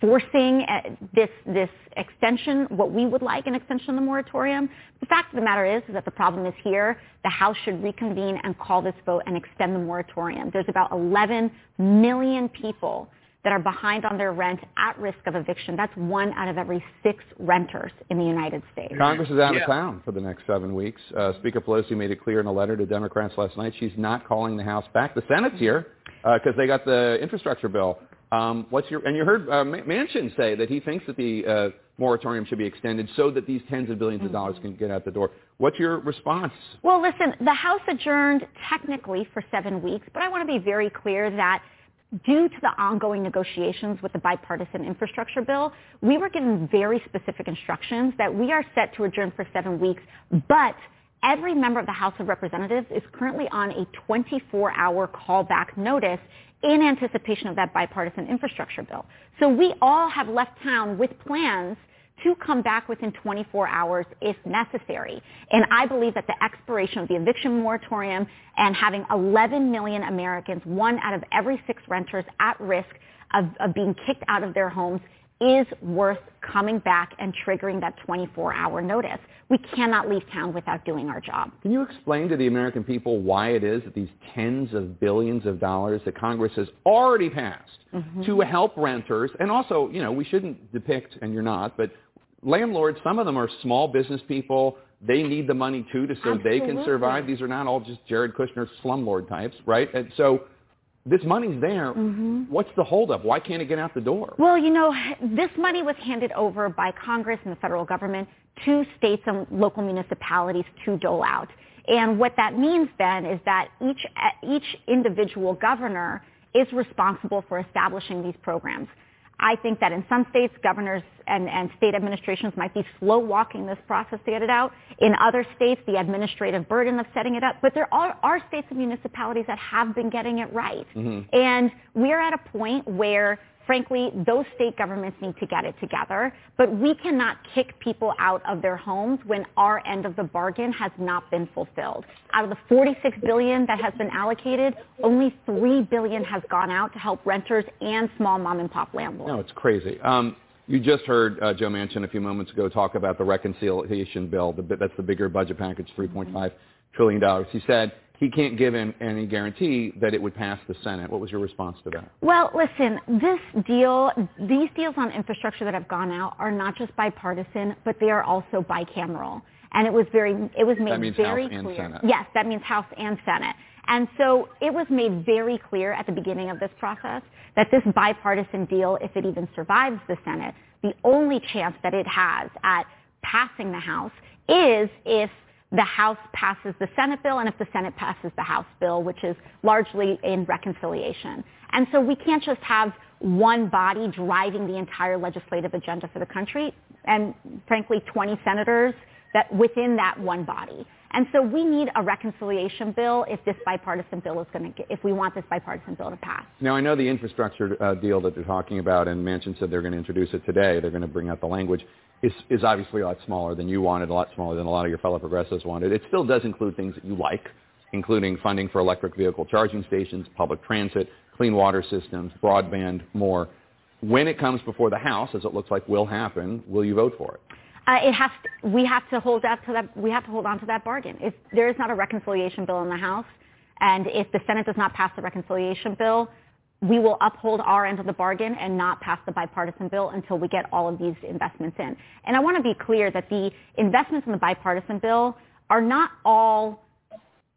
forcing this this extension, what we would like, an extension of the moratorium. The fact of the matter is, is that the problem is here. The House should reconvene and call this vote and extend the moratorium. There's about eleven million people that are behind on their rent at risk of eviction. That's one out of every six renters in the United States. Congress is out yeah. of town for the next seven weeks. Uh, Speaker Pelosi made it clear in a letter to Democrats last night she's not calling the House back. The Senate's here because uh, they got the infrastructure bill. Um, what's your, and you heard uh, Manchin say that he thinks that the uh, moratorium should be extended so that these tens of billions of dollars can get out the door. What's your response? Well, listen, the House adjourned technically for seven weeks, but I want to be very clear that due to the ongoing negotiations with the bipartisan infrastructure bill, we were given very specific instructions that we are set to adjourn for seven weeks, but every member of the House of Representatives is currently on a twenty-four hour callback notice in anticipation of that bipartisan infrastructure bill. So we all have left town with plans to come back within twenty-four hours if necessary. And I believe that the expiration of the eviction moratorium and having eleven million Americans, one out of every six renters, at risk of, of being kicked out of their homes is worth coming back and triggering that twenty-four hour notice. We cannot leave town without doing our job. Can you explain to the American people why it is that these tens of billions of dollars that Congress has already passed mm-hmm. to help renters, and also, you know, we shouldn't depict, and you're not, but landlords, some of them are small business people. They need the money, too, to so Absolutely. They can survive. These are not all just Jared Kushner slumlord types, right? And so this money's there. Mm-hmm. What's the holdup? Why can't it get out the door? Well, you know, this money was handed over by Congress and the federal government to states and local municipalities to dole out. And what that means then is that each each individual governor is responsible for establishing these programs. I think that in some states, governors and, and state administrations might be slow walking this process to get it out. In other states, the administrative burden of setting it up. But there are, are states and municipalities that have been getting it right. Mm-hmm. And we're at a point where, frankly, those state governments need to get it together. But we cannot kick people out of their homes when our end of the bargain has not been fulfilled. Out of the forty-six billion dollars that has been allocated, only three billion dollars has gone out to help renters and small mom-and-pop landlords. No, it's crazy. Um, you just heard uh, Joe Manchin a few moments ago talk about the reconciliation bill. The, that's the bigger budget package, three point five trillion dollars. He said he can't give him any guarantee that it would pass the Senate. What was your response to that? Well, listen, this deal, these deals on infrastructure that have gone out are not just bipartisan, but they are also bicameral. And it was very, it was made that means very House and clear. Senate. Yes, that means House and Senate. And so it was made very clear at the beginning of this process that this bipartisan deal, if it even survives the Senate, the only chance that it has at passing the House is if the House passes the Senate bill, and if the Senate passes the House bill, which is largely in reconciliation. And so we can't just have one body driving the entire legislative agenda for the country, and frankly, twenty senators that within that one body. And so we need a reconciliation bill if this bipartisan bill is going to, if we want this bipartisan bill to pass. Now, I know the infrastructure uh, deal that they're talking about, and Manchin said they're going to introduce it today. They're going to bring out the language. Is is obviously a lot smaller than you wanted, a lot smaller than a lot of your fellow progressives wanted. It still does include things that you like, including funding for electric vehicle charging stations, public transit, clean water systems, broadband, more. When it comes before the House, as it looks like will happen, will you vote for it? Uh, it has to, we have to hold up to that. We have to hold on to that bargain. If there is not a reconciliation bill in the House, and if the Senate does not pass the reconciliation bill, we will uphold our end of the bargain and not pass the bipartisan bill until we get all of these investments in. And I want to be clear that the investments in the bipartisan bill are not all,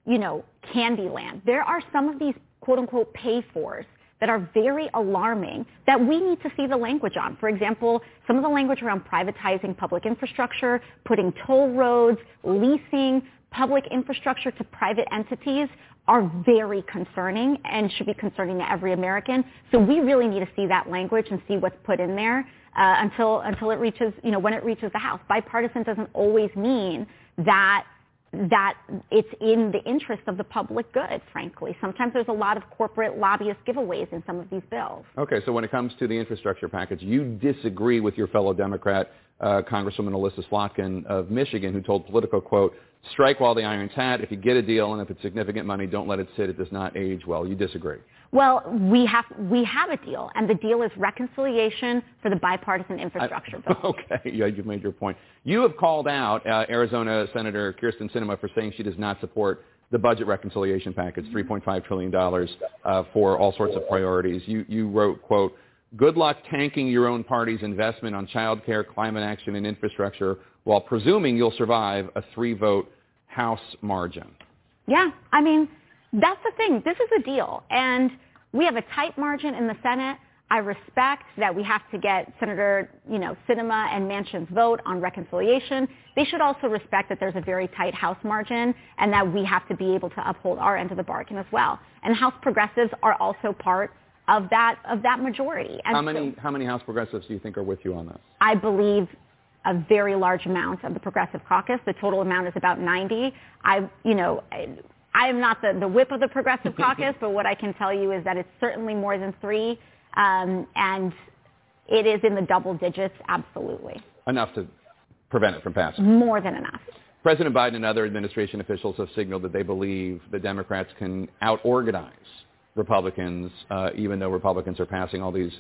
you know, candy land. There are some of these quote-unquote pay-fors that are very alarming that we need to see the language on. For example, some of the language around privatizing public infrastructure, putting toll roads, leasing public infrastructure to private entities are very concerning and should be concerning to every American. So we really need to see that language and see what's put in there uh, until until it reaches, you know, when it reaches the House. Bipartisan doesn't always mean that that it's in the interest of the public good, frankly. Sometimes there's a lot of corporate lobbyist giveaways in some of these bills. Okay, so when it comes to the infrastructure package, you disagree with your fellow Democrat, uh, Congresswoman Alyssa Slotkin of Michigan, who told Politico, quote, strike while the iron's hot. If you get a deal and if it's significant money, don't let it sit. It does not age well. You disagree. Well, we have we have a deal, and the deal is reconciliation for the bipartisan infrastructure bill. Okay, yeah, you've made your point. You have called out uh, Arizona Senator Kyrsten Sinema for saying she does not support the budget reconciliation package, three point five trillion dollars uh, for all sorts of priorities. You you wrote, quote, good luck tanking your own party's investment on child care, climate action, and infrastructure while presuming you'll survive a three-vote House margin. Yeah, I mean, that's the thing. This is a deal, and we have a tight margin in the Senate. I respect that we have to get Senator, you know, Sinema and Manchin's vote on reconciliation. They should also respect that there's a very tight House margin and that we have to be able to uphold our end of the bargain as well. And House progressives are also part of that of that majority. And how many so, how many House progressives do you think are with you on this? I believe a very large amount of the Progressive Caucus. The total amount is about ninety. I, you know, I, I am not the, the whip of the Progressive Caucus, but what I can tell you is that it's certainly more than three, um, and it is in the double digits, absolutely. Enough to prevent it from passing. More than enough. President Biden and other administration officials have signaled that they believe the Democrats can out-organize Republicans, uh, even though Republicans are passing all these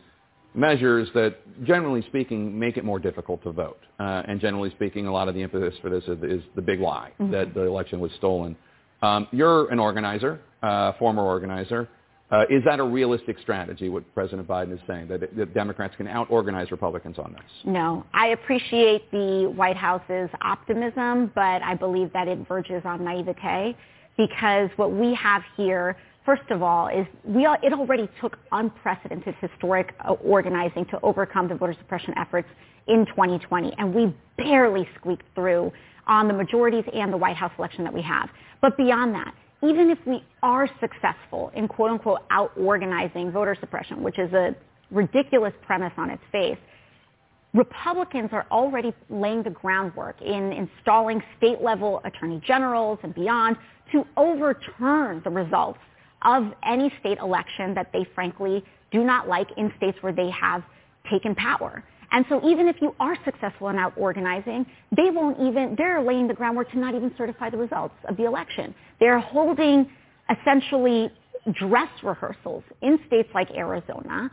measures that, generally speaking, make it more difficult to vote. Uh, and generally speaking, a lot of the impetus for this is, is the big lie, mm-hmm. that the election was stolen. Um, you're an organizer, uh, former organizer. Uh, is that a realistic strategy, what President Biden is saying, that, it, that Democrats can out-organize Republicans on this? No. I appreciate the White House's optimism, but I believe that it verges on naivete, because what we have here, first of all, is we all, it already took unprecedented historic uh, organizing to overcome the voter suppression efforts in twenty twenty, and we barely squeaked through on the majorities and the White House election that we have. But beyond that, even if we are successful in quote-unquote out-organizing voter suppression, which is a ridiculous premise on its face, Republicans are already laying the groundwork in installing state-level attorney generals and beyond to overturn the results of any state election that they frankly do not like in states where they have taken power. And so even if you are successful in out-organizing, they won't even, they're laying the groundwork to not even certify the results of the election. They're holding essentially dress rehearsals in states like Arizona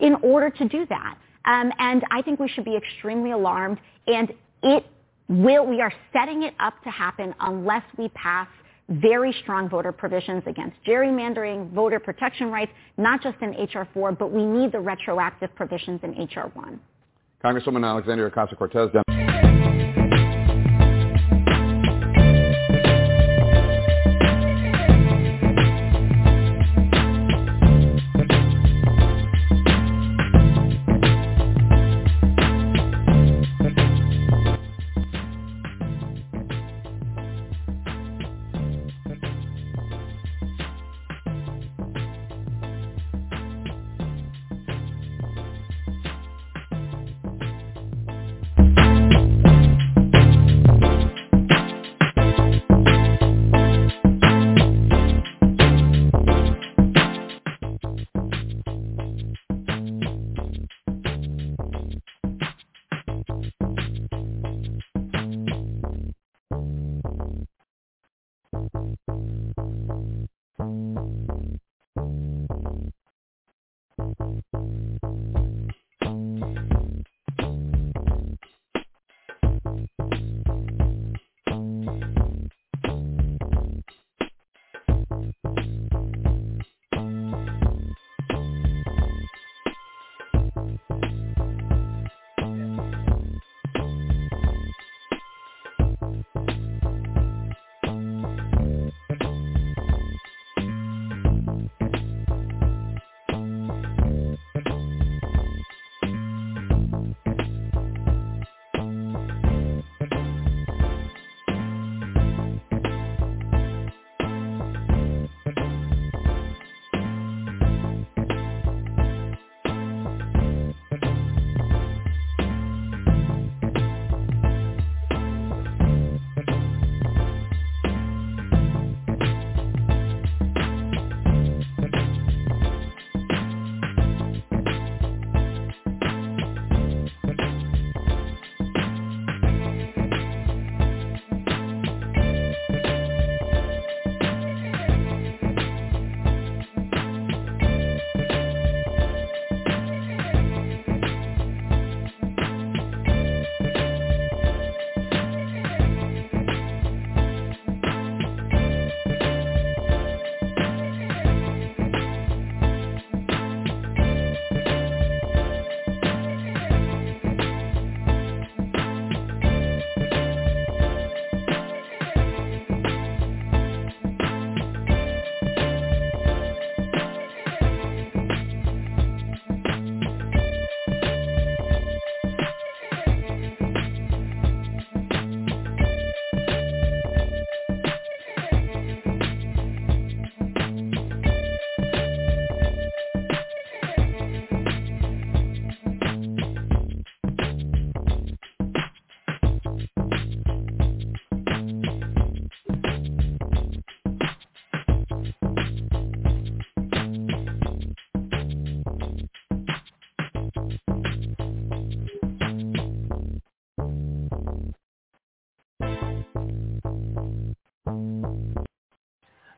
in order to do that. Um, and I think we should be extremely alarmed, and it will, we are setting it up to happen unless we pass very strong voter provisions against gerrymandering, voter protection rights, not just in H R four, but we need the retroactive provisions in H R one. Congresswoman Alexandria Ocasio-Cortez.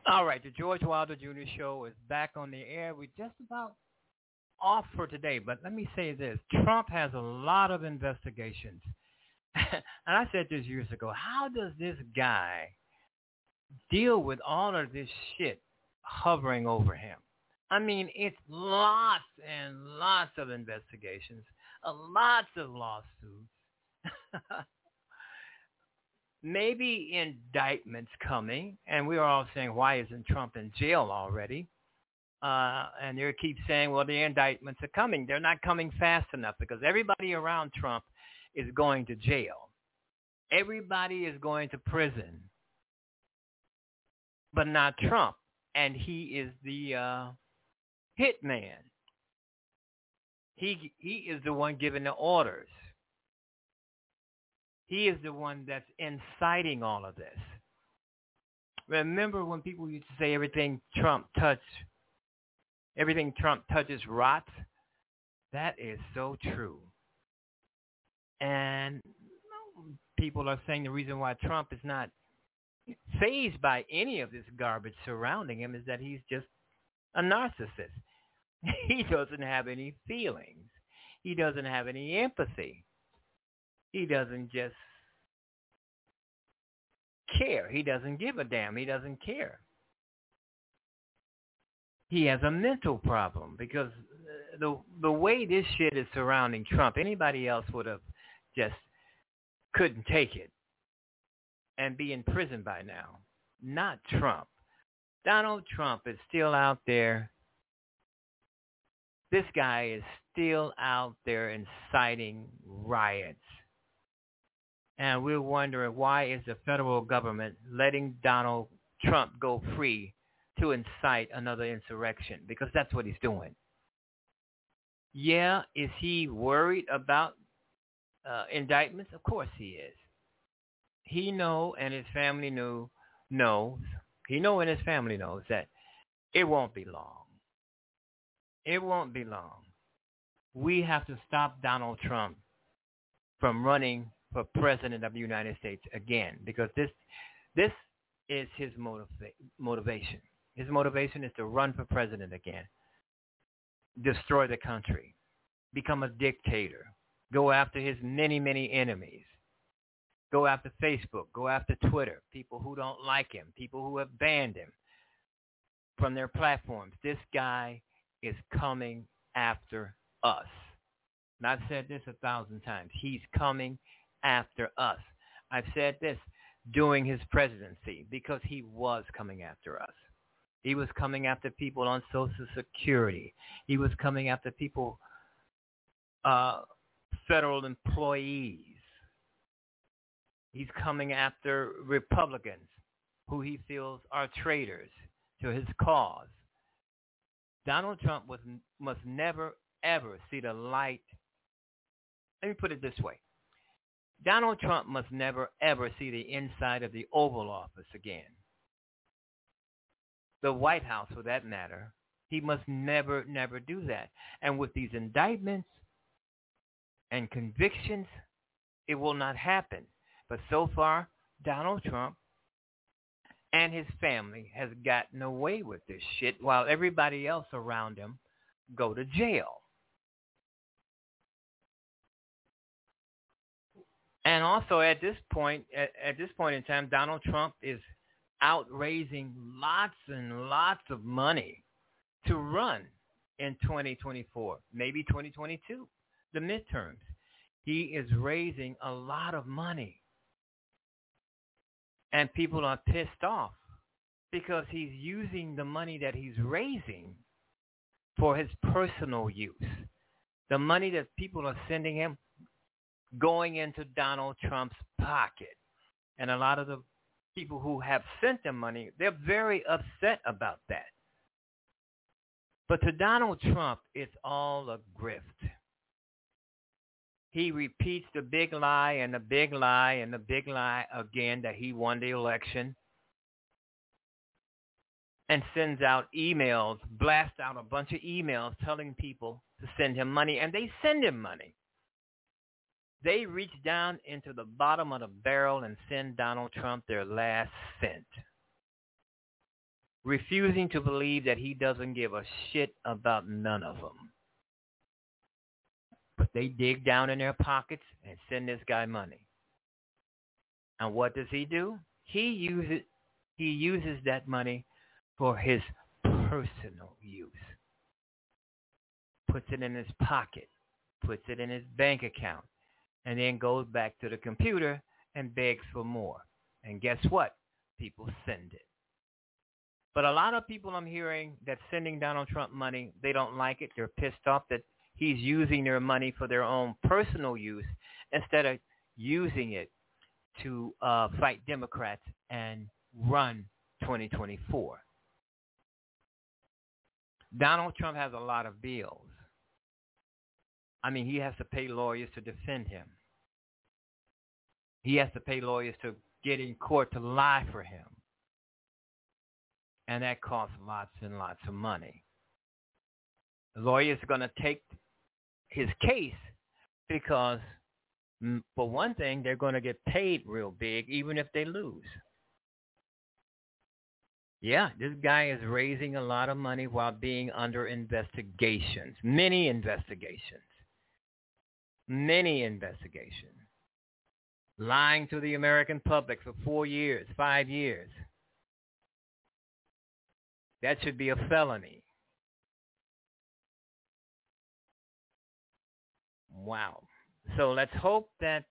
All right, the George Wilder Junior Show is back on the air. We're just about off for today, but let me say this. Trump has a lot of investigations. And I said this years ago, how does this guy deal with all of this shit hovering over him? I mean, it's lots and lots of investigations, lots of lawsuits, maybe indictments coming, and we are all saying, why isn't Trump in jail already? Uh, and they keep saying, well, the indictments are coming. They're not coming fast enough because everybody around Trump is going to jail. Everybody is going to prison, but not Trump, and he is the uh, hit man. He, he is the one giving the orders. He is the one that's inciting all of this. Remember when people used to say everything Trump touched, everything Trump touches rots? That is so true. And people are saying the reason why Trump is not fazed by any of this garbage surrounding him is that he's just a narcissist. He doesn't have any feelings. He doesn't have any empathy. He doesn't just care. He doesn't give a damn. He doesn't care. He has a mental problem because the the way this shit is surrounding Trump, anybody else would have just couldn't take it and be in prison by now. Not Trump. Donald Trump is still out there. This guy is still out there inciting riots. And we're wondering, why is the federal government letting Donald Trump go free to incite another insurrection? Because that's what he's doing. Yeah, is he worried about uh, indictments? Of course he is. He know and his family knew, knows. He know and his family knows that it won't be long. It won't be long. We have to stop Donald Trump from running for president of the United States again, because this this is his motiva- motivation. His motivation is to run for president again, destroy the country, become a dictator, go after his many, many enemies, go after Facebook, go after Twitter, people who don't like him, people who have banned him from their platforms. This guy is coming after us. And I've said this a thousand times. He's coming after us. I've said this during his presidency, because he was coming after us. He was coming after people on Social Security. He was coming after people, uh, federal employees. He's coming after Republicans who he feels are traitors to his cause. Donald Trump was, must never, ever see the light. Let me put it this way. Donald Trump must never, ever see the inside of the Oval Office again. The White House, for that matter. He must never, never do that. And with these indictments and convictions, it will not happen. But so far, Donald Trump and his family has gotten away with this shit while everybody else around him go to jail. And also at this point, at, at this point in time, Donald Trump is out raising lots and lots of money to run in twenty twenty-four, maybe twenty twenty-two, the midterms. He is raising a lot of money. And people are pissed off because he's using the money that he's raising for his personal use. The money that people are sending him going into Donald Trump's pocket. And a lot of the people who have sent them money, they're very upset about that. But to Donald Trump, it's all a grift. He repeats the big lie and the big lie and the big lie again that he won the election, and sends out emails, blasts out a bunch of emails telling people to send him money, and they send him money. They reach down into the bottom of the barrel and send Donald Trump their last cent. refusing to believe that he doesn't give a shit about none of them. But they dig down in their pockets and send this guy money. And what does he do? He uses he uses that money for his personal use. Puts it in his pocket, puts it in his bank account, and then goes back to the computer and begs for more. And guess what? People send it. But a lot of people I'm hearing that's sending Donald Trump money, they don't like it. They're pissed off that he's using their money for their own personal use instead of using it to uh, fight Democrats and run twenty twenty-four. Donald Trump has a lot of bills. I mean, he has to pay lawyers to defend him. He has to pay lawyers to get in court to lie for him. And that costs lots and lots of money. The lawyers are going to take his case because, for one thing, they're going to get paid real big even if they lose. Yeah, this guy is raising a lot of money while being under investigations, many investigations, many investigations, lying to the American public for four years, five years. That should be a felony. Wow. So let's hope that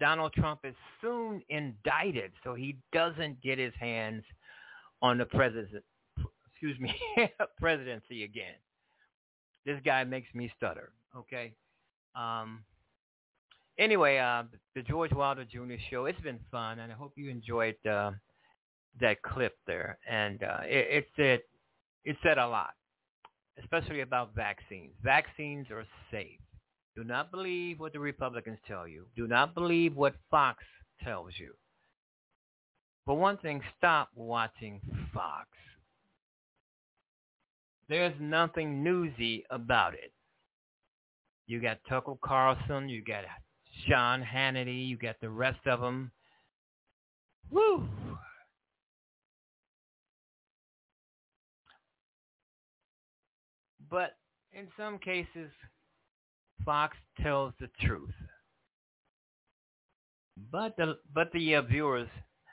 Donald Trump is soon indicted so he doesn't get his hands on the president, excuse me, presidency again. This guy makes me stutter, okay? Um, anyway, uh, the George Wilder Junior Show, it's been fun, and I hope you enjoyed uh, that clip there. And uh, it, it, said, it said a lot, especially about vaccines. Vaccines are safe. Do not believe what the Republicans tell you. Do not believe what Fox tells you. For one thing, stop watching Fox. There's nothing newsy about it. You got Tucker Carlson, you got Sean Hannity, you got the rest of them. Woo! But in some cases, Fox tells the truth. But the but the uh, viewers,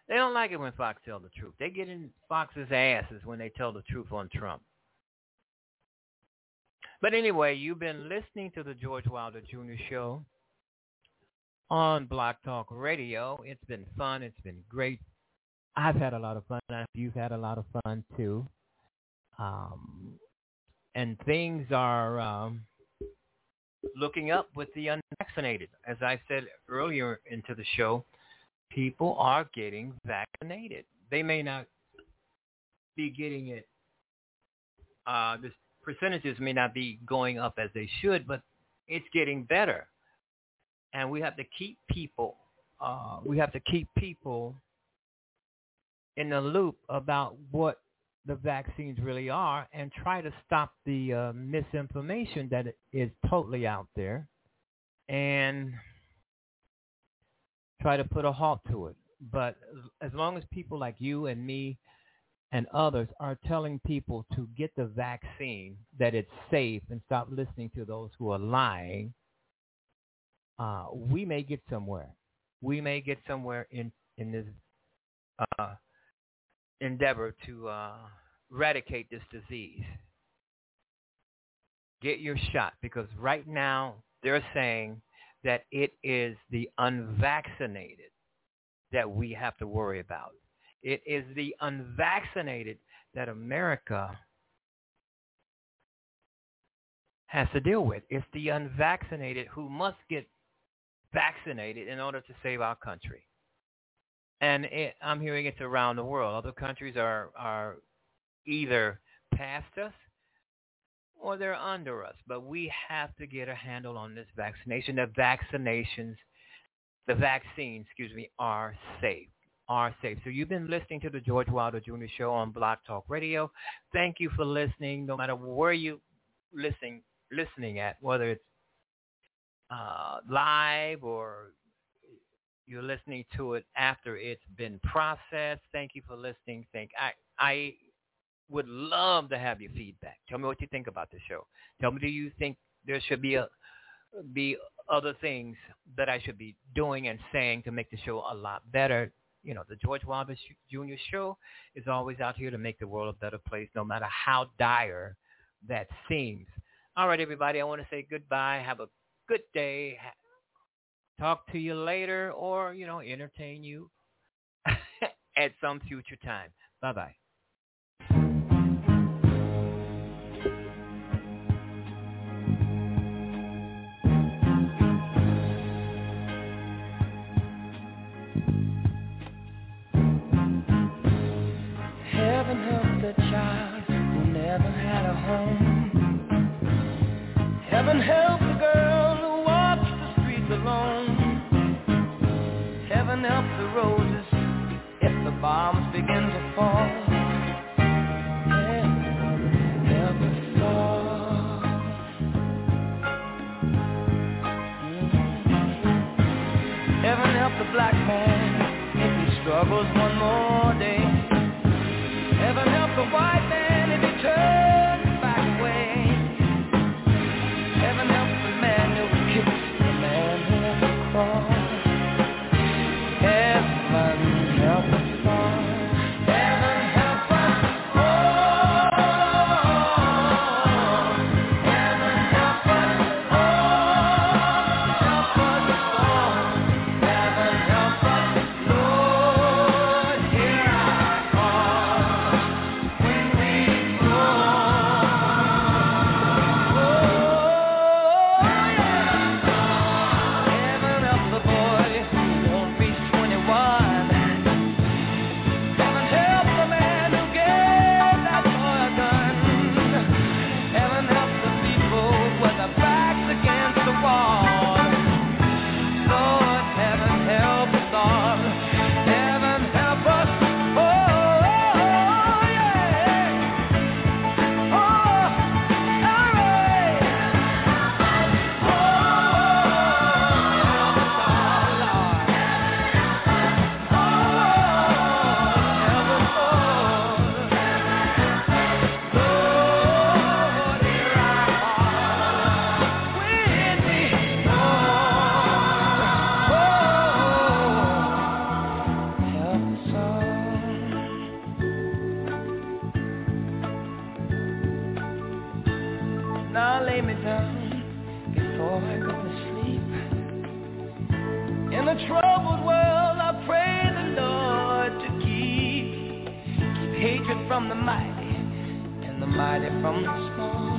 they don't like it when Fox tells the truth. They get in Fox's asses when they tell the truth on Trump. But anyway, you've been listening to the George Wilder Junior Show on Blog Talk Radio. It's been fun. It's been great. I've had a lot of fun. You've had a lot of fun, too. Um, and things are um, looking up with the unvaccinated. As I said earlier into the show, people are getting vaccinated. They may not be getting it. Uh, the percentages may not be going up as they should, but it's getting better. And we have to keep people. Uh, we have to keep people in the loop about what the vaccines really are, and try to stop the uh, misinformation that is totally out there. And try to put a halt to it. But as long as people like you and me and others are telling people to get the vaccine, that it's safe, and stop listening to those who are lying, uh, we may get somewhere. We may get somewhere in, in this uh, endeavor to uh, eradicate this disease. Get your shot, because right now they're saying that it is the unvaccinated that we have to worry about. It is the unvaccinated that America has to deal with. It's the unvaccinated who must get vaccinated in order to save our country. And it, I'm hearing it's around the world. Other countries are, are either past us or they're under us, but we have to get a handle on this vaccination. The vaccinations, the vaccines, excuse me, are safe, are safe. So you've been listening to the George Wilder Junior Show on Block Talk Radio. Thank you for listening, no matter where you listening listening at, whether it's uh, live or you're listening to it after it's been processed. Thank you for listening. Thank I I would love to have your feedback. Tell me what you think about the show. Tell me, do you think there should be a, be other things that I should be doing and saying to make the show a lot better? You know, the George Wilder Junior Show is always out here to make the world a better place, no matter how dire that seems. All right, everybody, I want to say goodbye. Have a good day. Talk to you later, or, you know, entertain you at some future time. Bye-bye. Heaven help the child who never had a home. Heaven help the girl who walks the streets alone. Heaven help the roses if the bombs begin to fall. Heaven help the black man if he struggles one more day. Heaven help the white man if he turns back away. Heaven help the man who kicks the man who has to crawl. Heaven help us all. Heaven help us all. Heaven help us all. Help us all. From the mighty and the mighty from the small.